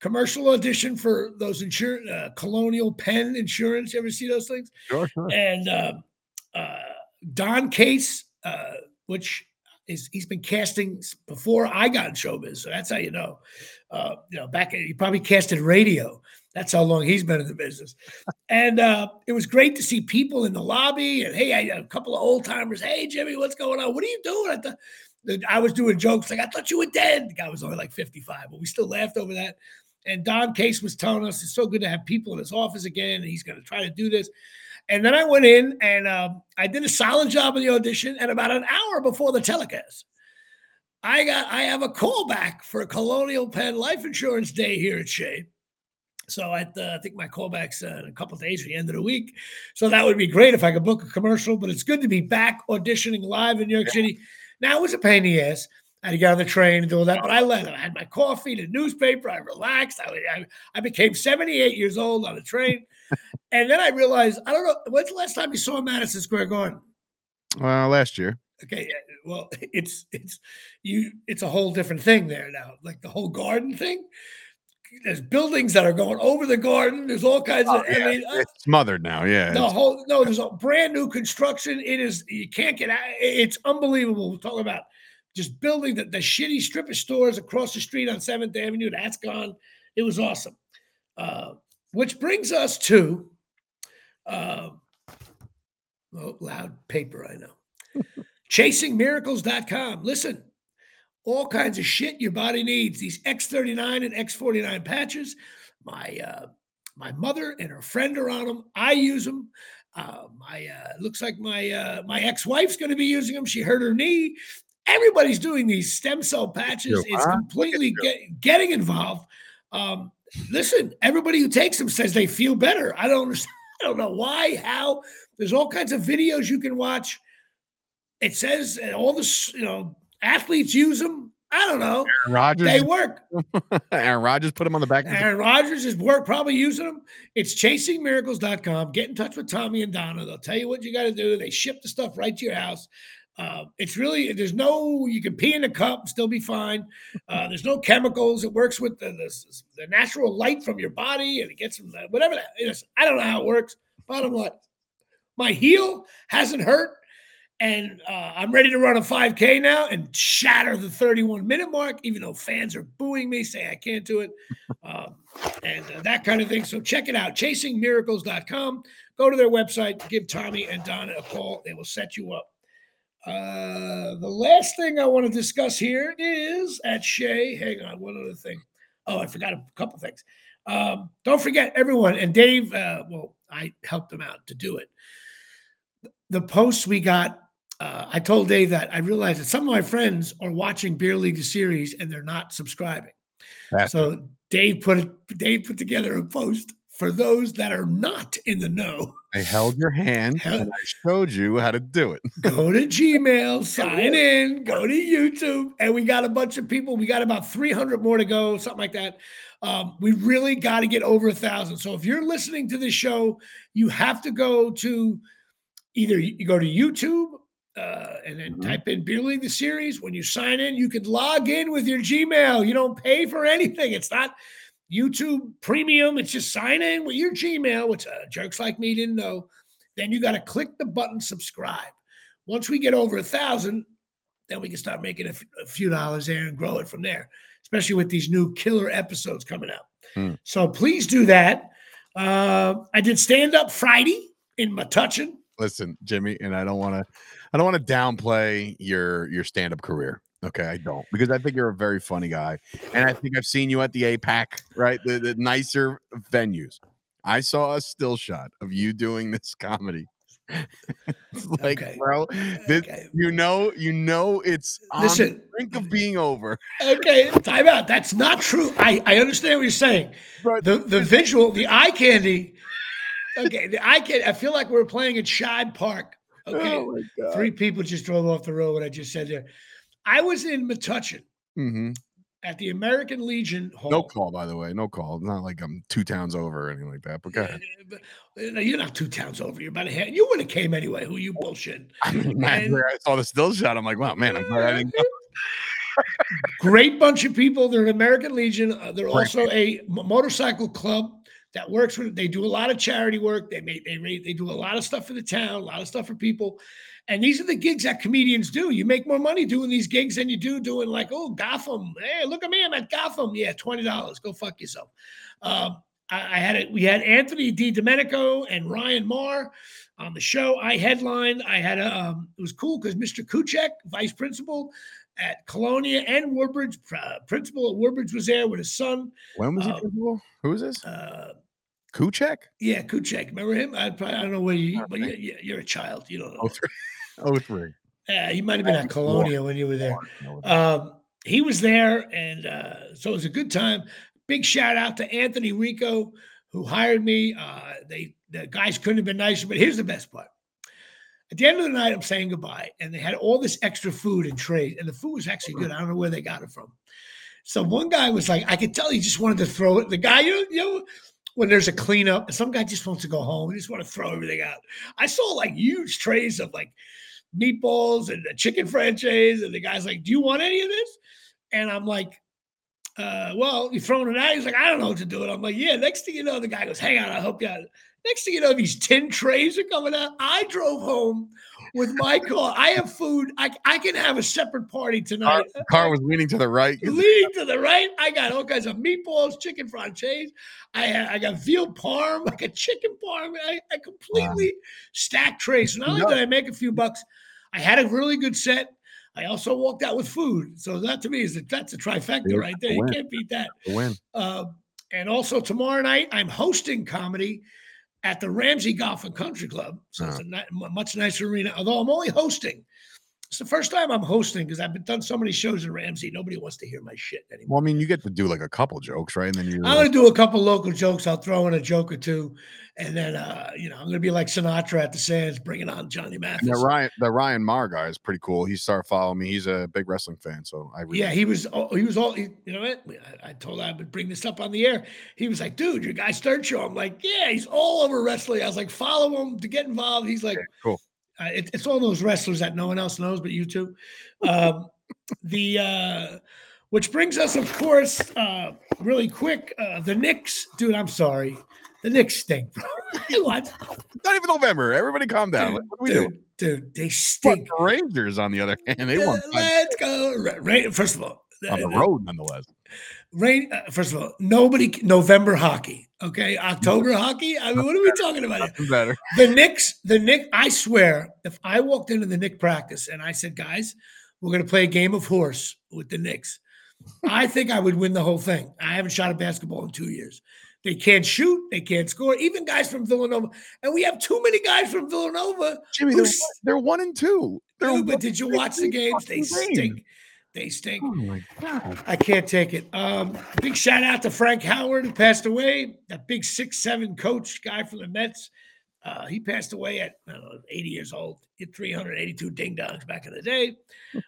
commercial audition for those insurance, uh, Colonial Penn Insurance. You ever see those things? Sure, sure. And uh, uh, Don Case, uh, which is he's been casting before I got in showbiz, so that's how you know. Uh, you know, back he probably casted radio. That's how long he's been in the business. And uh, it was great to see people in the lobby. And hey, I, a couple of old timers. Hey, Jimmy, what's going on? What are you doing at the? I was doing jokes like, I thought you were dead. The guy was only like fifty-five, but we still laughed over that. And Don Case was telling us it's so good to have people in his office again, and he's going to try to do this. And then I went in, and um, I did a solid job in the audition, and about an hour before the telecast, I got I have a call back for Colonial Penn Life Insurance Day here at Shea. So at the, I think my callback's uh, in a couple of days, or the end of the week. So that would be great if I could book a commercial, but it's good to be back auditioning live in New York City. Now, it was a pain in the ass. I had to get on the train and do all that, but I let it. I had my coffee, the newspaper. I relaxed. I, I, I became seventy-eight years old on the train. And then I realized, I don't know, when's the last time you saw Madison Square Garden? Well, last year. Okay, well, it's it's you. It's a whole different thing there now, like the whole garden thing. there's buildings that are going over the garden. There's all kinds oh, of yeah. I mean, uh, it's smothered now. Yeah, no, whole, no, there's a brand new construction. It is you can't get out. It's unbelievable. We're talking about just building the, the shitty strip of stores across the street on seventh Avenue. That's gone. It was awesome. Uh, which brings us to uh, oh, loud paper. I know. chasing miracles dot com. Listen. All kinds of shit your body needs. These X thirty-nine and X forty-nine patches. My uh, my mother and her friend are on them. I use them. Uh, my uh, looks like my uh, my ex-wife's going to be using them. She hurt her knee. Everybody's doing these stem cell patches. It's completely get, getting involved. Um, listen, everybody who takes them says they feel better. I don't understand. I don't know why, how. There's all kinds of videos you can watch. It says and all this, you know. Athletes use them. I don't know. Aaron Rodgers. They work. Aaron Rodgers put them on the back. Aaron Rodgers is work, probably using them. It's chasing miracles dot com. Get in touch with Tommy and Donna. They'll tell you what you got to do. They ship the stuff right to your house. Uh, it's really, there's no, you can pee in a cup, still be fine. Uh, there's no chemicals. It works with the, the, the natural light from your body and it gets from whatever that is. I don't know how it works. Bottom line, my heel hasn't hurt. And uh, I'm ready to run a five K now and shatter the thirty-one minute mark, even though fans are booing me, saying I can't do it, um, and uh, that kind of thing. So check it out, chasing miracles dot com. Go to their website, give Tommy and Donna a call. They will set you up. Uh, the last thing I want to discuss here is at Shea. Hang on, one other thing. Oh, I forgot a couple things. Um, don't forget, everyone, and Dave, uh, well, I helped him out to do it. The posts we got, Uh, I told Dave that I realized that some of my friends are watching Beer League the series and they're not subscribing. That's so Dave put a, Dave put together a post for those that are not in the know. I held your hand held, and I showed you how to do it. Go to Gmail, sign in, go to YouTube, and we got a bunch of people. We got about three hundred more to go, something like that. Um, we really got to get over a thousand. So if you're listening to this show, you have to go to either you go to YouTube. Uh, and then mm-hmm. type in Beer League the series. When you sign in, you can log in with your Gmail. You don't pay for anything. It's not YouTube premium. It's just sign in with your Gmail, which uh, jerks like me didn't know. Then you got to click the button subscribe. Once we get over a thousand, then we can start making a, f- a few dollars there and grow it from there, especially with these new killer episodes coming out. Mm. So please do that. Uh, I did stand up Friday in Metuchen. Listen, Jimmy, and I don't want to, I don't want to downplay your your stand up career. Okay, I don't, because I think you're a very funny guy, and I think I've seen you at the A PAC, right? The, the nicer venues. I saw a still shot of you doing this comedy. It's like, okay. bro, this, okay. you know, you know, it's Listen, on the brink of being over. Okay, time out. That's not true. I I understand what you're saying. But the the visual, the eye candy. Okay, I can. I feel like we're playing at Shad Park. Okay, oh my God. Three people just drove off the road. What I just said there. I was in Metuchen mm-hmm. at the American Legion Hall. No call, by the way. No call. Not like I'm two towns over or anything like that. But go ahead. No, you're not two towns over. You're about a half. You would have came anyway. Who you bullshitting? I mean, man, and, I saw the still shot. I'm like, wow, man. I'm glad I didn't go. Great bunch of people. They're an American Legion. Uh, they're Great. also a motorcycle club. That works with, they do a lot of charity work. They make, they they do a lot of stuff for the town, a lot of stuff for people. And these are the gigs that comedians do. You make more money doing these gigs than you do doing like, oh, Gotham. Hey, look at me, I'm at Gotham. Yeah, twenty dollars, go fuck yourself. Um, I, I had it. We had Anthony DiDomenico and Ryan Marr on the show. I headlined. I had a, um, it was cool because Mister Kuchek, vice principal at Colonia and Woodbridge, uh, principal at Woodbridge was there with his son. When was he principal? Um, Who was this? Uh, Kuchek? Yeah, Kuchek. Remember him? I, probably, I don't know where you, but you, you're a child. You don't know. Oh, three. Yeah, you might have been at Colonia more. when you were there. Um, he was there, and uh, so it was a good time. Big shout out to Anthony Rico, who hired me. Uh, they the guys couldn't have been nicer, but here's the best part. At the end of the night, I'm saying goodbye, and they had all this extra food and trays, and the food was actually good. I don't know where they got it from. So one guy was like, I could tell he just wanted to throw it. The guy, you know, you know when there's a cleanup, some guy just wants to go home. He just want to throw everything out. I saw like huge trays of like meatballs and chicken franchise. And the guy's like, do you want any of this? And I'm like, uh, well, you're throwing it out. He's like, I don't know what to do. And I'm like, yeah. Next thing you know, the guy goes, hang on, I'll help you out. Next thing you know, these tin trays are coming out. I drove home with my car. I have food. I, I can have a separate party tonight. Car, car was leaning to the right. Leaning to the right. I got all kinds of meatballs, chicken franchise. I had, I got veal parm. I got chicken parm. I, I completely wow. stacked trays. So not only no. did I make a few bucks, I had a really good set. I also walked out with food. So that to me is a, that's a trifecta yeah, right there. You can't beat that. Win. Uh, and also tomorrow night, I'm hosting comedy at the Ramsey Golf and Country Club. So it's a ni- much nicer arena, although I'm only hosting. It's the first time I'm hosting because I've been done so many shows in Ramsey. Nobody wants to hear my shit anymore. Well, I mean, you get to do like a couple jokes, right? And then you. I'm going to do a couple local jokes. I'll throw in a joke or two. And then, uh, you know, I'm going to be like Sinatra at the Sands, bringing on Johnny Mathis. The Ryan, the Ryan Maher guy is pretty cool. He started following me. He's a big wrestling fan. So I. Really- yeah, he was, oh, he was all, he, you know what? I, I told him I would bring this up on the air. He was like, dude, your guy Sturchio. I'm like, yeah, he's all over wrestling. I was like, follow him to get involved. He's like, yeah, cool. Uh, it, it's all those wrestlers that no one else knows but you two. Um, the uh, which brings us, of course, uh, really quick. Uh, the Knicks, dude. I'm sorry, the Knicks stink. What? Not even November. Everybody, calm down. Dude, what do we do? Dude, they stink. But the Rangers, on the other hand, they won. Let's go. Ra- first of all, on the road, nonetheless. Rain. Uh, first of all, nobody. November hockey. Okay, October hockey. I mean, what are we talking about? Better. The Knicks, the Knicks, I swear, if I walked into the Knicks practice and I said, guys, we're going to play a game of horse with the Knicks, I think I would win the whole thing. I haven't shot a basketball in two years. They can't shoot. They can't score. Even guys from Villanova. And we have too many guys from Villanova. Jimmy, they're, they're one and two. They're dude, but did you watch the games? They stink. They stink. Oh my God. I can't take it. Um, big shout out to Frank Howard, who passed away. That big six seven coach guy from the Mets. Uh, he passed away at I don't know, eighty years old. Hit three hundred eighty-two ding-dongs back in the day.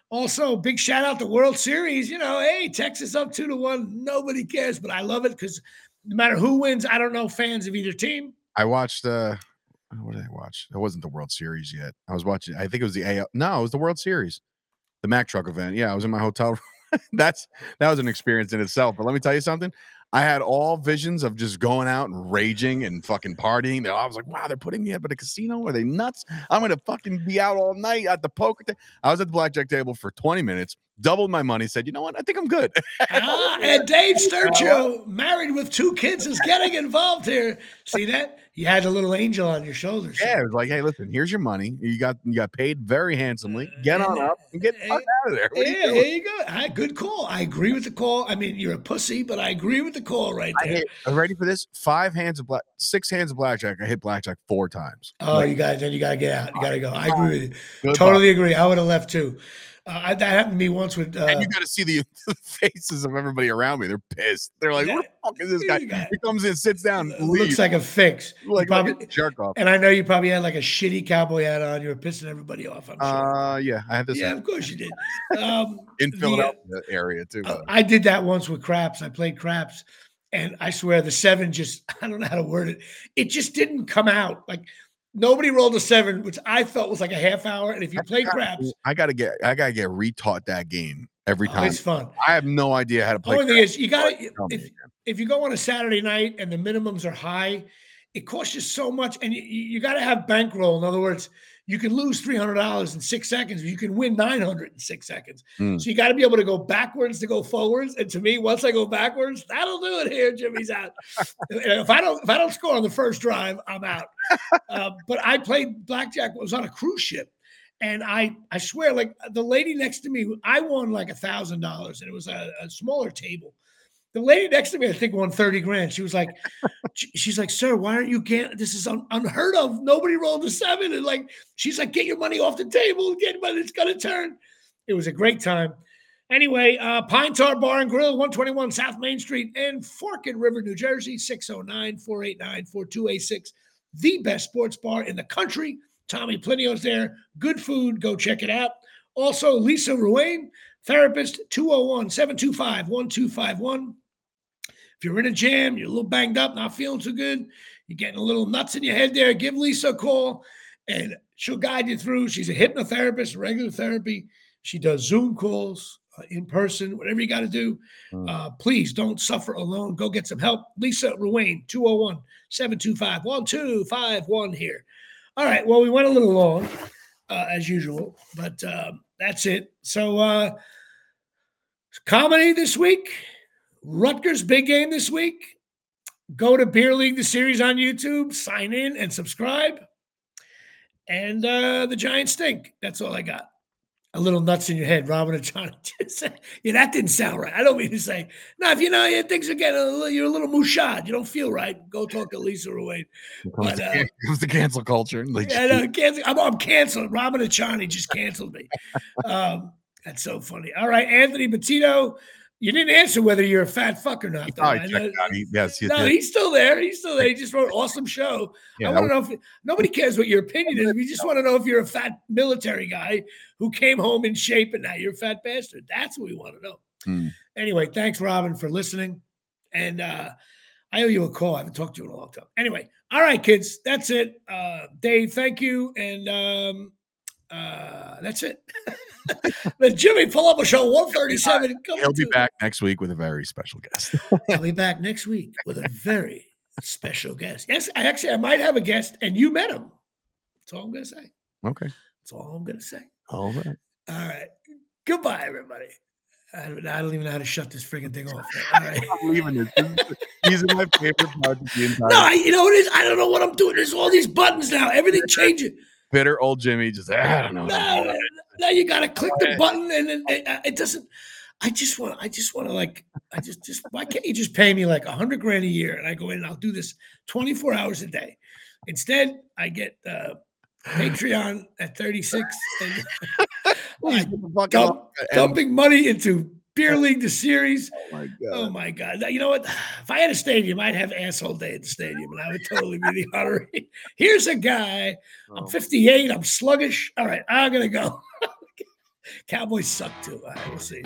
Also, big shout out to World Series. You know, hey, Texas up two to one. Nobody cares, but I love it because no matter who wins, I don't know fans of either team. I watched uh, – what did I watch? It wasn't the World Series yet. I was watching – I think it was the A L – no, it was the World Series. The Mack truck event. Yeah, I was in my hotel room. That's that was an experience in itself. But let me tell you something. I had all visions of just going out and raging and fucking partying. I was like, wow, they're putting me up at a casino. Are they nuts? I'm going to fucking be out all night at the poker. Ta- I was at the blackjack table for twenty minutes, doubled my money, said, you know what? I think I'm good. ah, and Dave Sturchio, married with two kids, is getting involved here. See that? You had a little angel on your shoulders. Yeah, it was like, hey, listen, here's your money. You got you got paid very handsomely. Get on up and get hey, out of there. What yeah, you there you go. I, good call. I agree with the call. I mean, you're a pussy, but I agree with the call right there. I hit, I'm ready for this. Five hands of black, six hands of blackjack. I hit blackjack four times. Oh, like, you got then you got to get out. You got to go. I agree with you. Good totally luck. Agree. I would have left too. Uh, I, that happened to me once with. Uh, and you got to see the, the faces of everybody around me. They're pissed. They're like, "What the fuck is this guy?" He comes in, sits down, uh, leaves. Looks like a fix. Like, probably, like a jerk off. And I know you probably had like a shitty cowboy hat on. You were pissing everybody off. I'm sure. Uh, yeah, I had this. Yeah, hat. Of course you did. Um, in Philadelphia the, area too. Uh, I did that once with craps. I played craps, and I swear the seven just—I don't know how to word it. It just didn't come out like. Nobody rolled a seven, which I felt was like a half hour. And if you play craps, I gotta get, I gotta get retaught that game every time. Oh, it's fun. I have no idea how to play. The only thing is, you gotta if, if you go on a Saturday night and the minimums are high, it costs you so much, and you, you gotta have bankroll. In other words, you can lose three hundred dollars in six seconds, or you can win nine hundred in six seconds. Mm. So you gotta be able to go backwards to go forwards. And to me, once I go backwards, that'll do it. Here, Jimmy's out. if I don't, if I don't score on the first drive, I'm out. Uh, but I played blackjack. I was on a cruise ship, and I I swear, like the lady next to me, I won like a thousand dollars, and it was a, a smaller table. The lady next to me, I think, won thirty grand. She was like, she's like, sir, why aren't you? Can't this is un- unheard of. Nobody rolled a seven, and like she's like, get your money off the table, get money. It's gonna turn. It was a great time. Anyway, uh, Pine Tar Bar and Grill, one twenty-one South Main Street in Forked River, New Jersey, six oh nine, four eight nine, four two eight six. The best sports bar in the country. Tommy Plinio's there. Good food. Go check it out. Also, Lisa Ruane, therapist, two oh one, seven two five, one two five one. If you're in a jam, you're a little banged up, not feeling too good, you're getting a little nuts in your head there, give Lisa a call, and she'll guide you through. She's a hypnotherapist, regular therapy. She does Zoom calls. uh, in person, whatever you got to do. Uh, please don't suffer alone. Go get some help. Lisa Ruane, two oh one, seven two five, one two five one here. All right. Well, we went a little long uh, as usual, but um, that's it. So uh, comedy this week, Rutgers big game this week. Go to Beer League, the series on YouTube, sign in and subscribe. And uh, the Giants stink. That's all I got. A little nuts in your head, Robin and Johnny. Yeah, that didn't sound right. I don't mean to say. Now, if you know your things are getting a little, you're a little mouchad. You don't feel right. Go talk to Lisa Ruane. It comes, but, to, uh, it comes to cancel culture. Like, yeah, no, cancel, I'm, I'm canceled. Robin and Johnny just canceled me. um, that's so funny. All right, Anthony Bettino. You didn't answer whether you're a fat fuck or not. He probably checked out. He, yes, he no, did. He's still there. He's still there. He just wrote awesome show. Yeah, I want to know if nobody cares what your opinion is. We just want to know if you're a fat military guy who came home in shape and now you're a fat bastard. That's what we want to know. Hmm. Anyway, thanks, Robin, for listening. And uh, I owe you a call. I haven't talked to you in a long time. Anyway, all right, kids. That's it. Uh, Dave, thank you. And um, uh, that's it. The Jimmy Palumbo Show, one thirty-seven. He'll be back next week with a very special guest. I'll be back next week with a very special guest. Yes, I actually, I might have a guest, and you met him. That's all I'm going to say. Okay. That's all I'm going to say. All right. All right. Goodbye, everybody. I don't, I don't even know how to shut this freaking thing off. All right. I'm leaving this. this These are my favorite parts. No, I, you know what it is? I don't know what I'm doing. There's all these buttons now. Everything changes. Bitter old Jimmy just, I don't know. No, now you got to click the button and then it, it doesn't. I just want I just want to like, I just, just, why can't you just pay me like a hundred grand a year and I go in and I'll do this twenty-four hours a day. Instead, I get uh, Patreon at thirty-six and like, dump, dumping money into Beer League, the series. Oh my God. Oh my God. Now, you know what? If I had a stadium, I'd have asshole day at the stadium and I would totally be the honoree. Here's a guy. I'm fifty-eight. I'm sluggish. All right. I'm going to go. Cowboys suck too. All right. We'll see.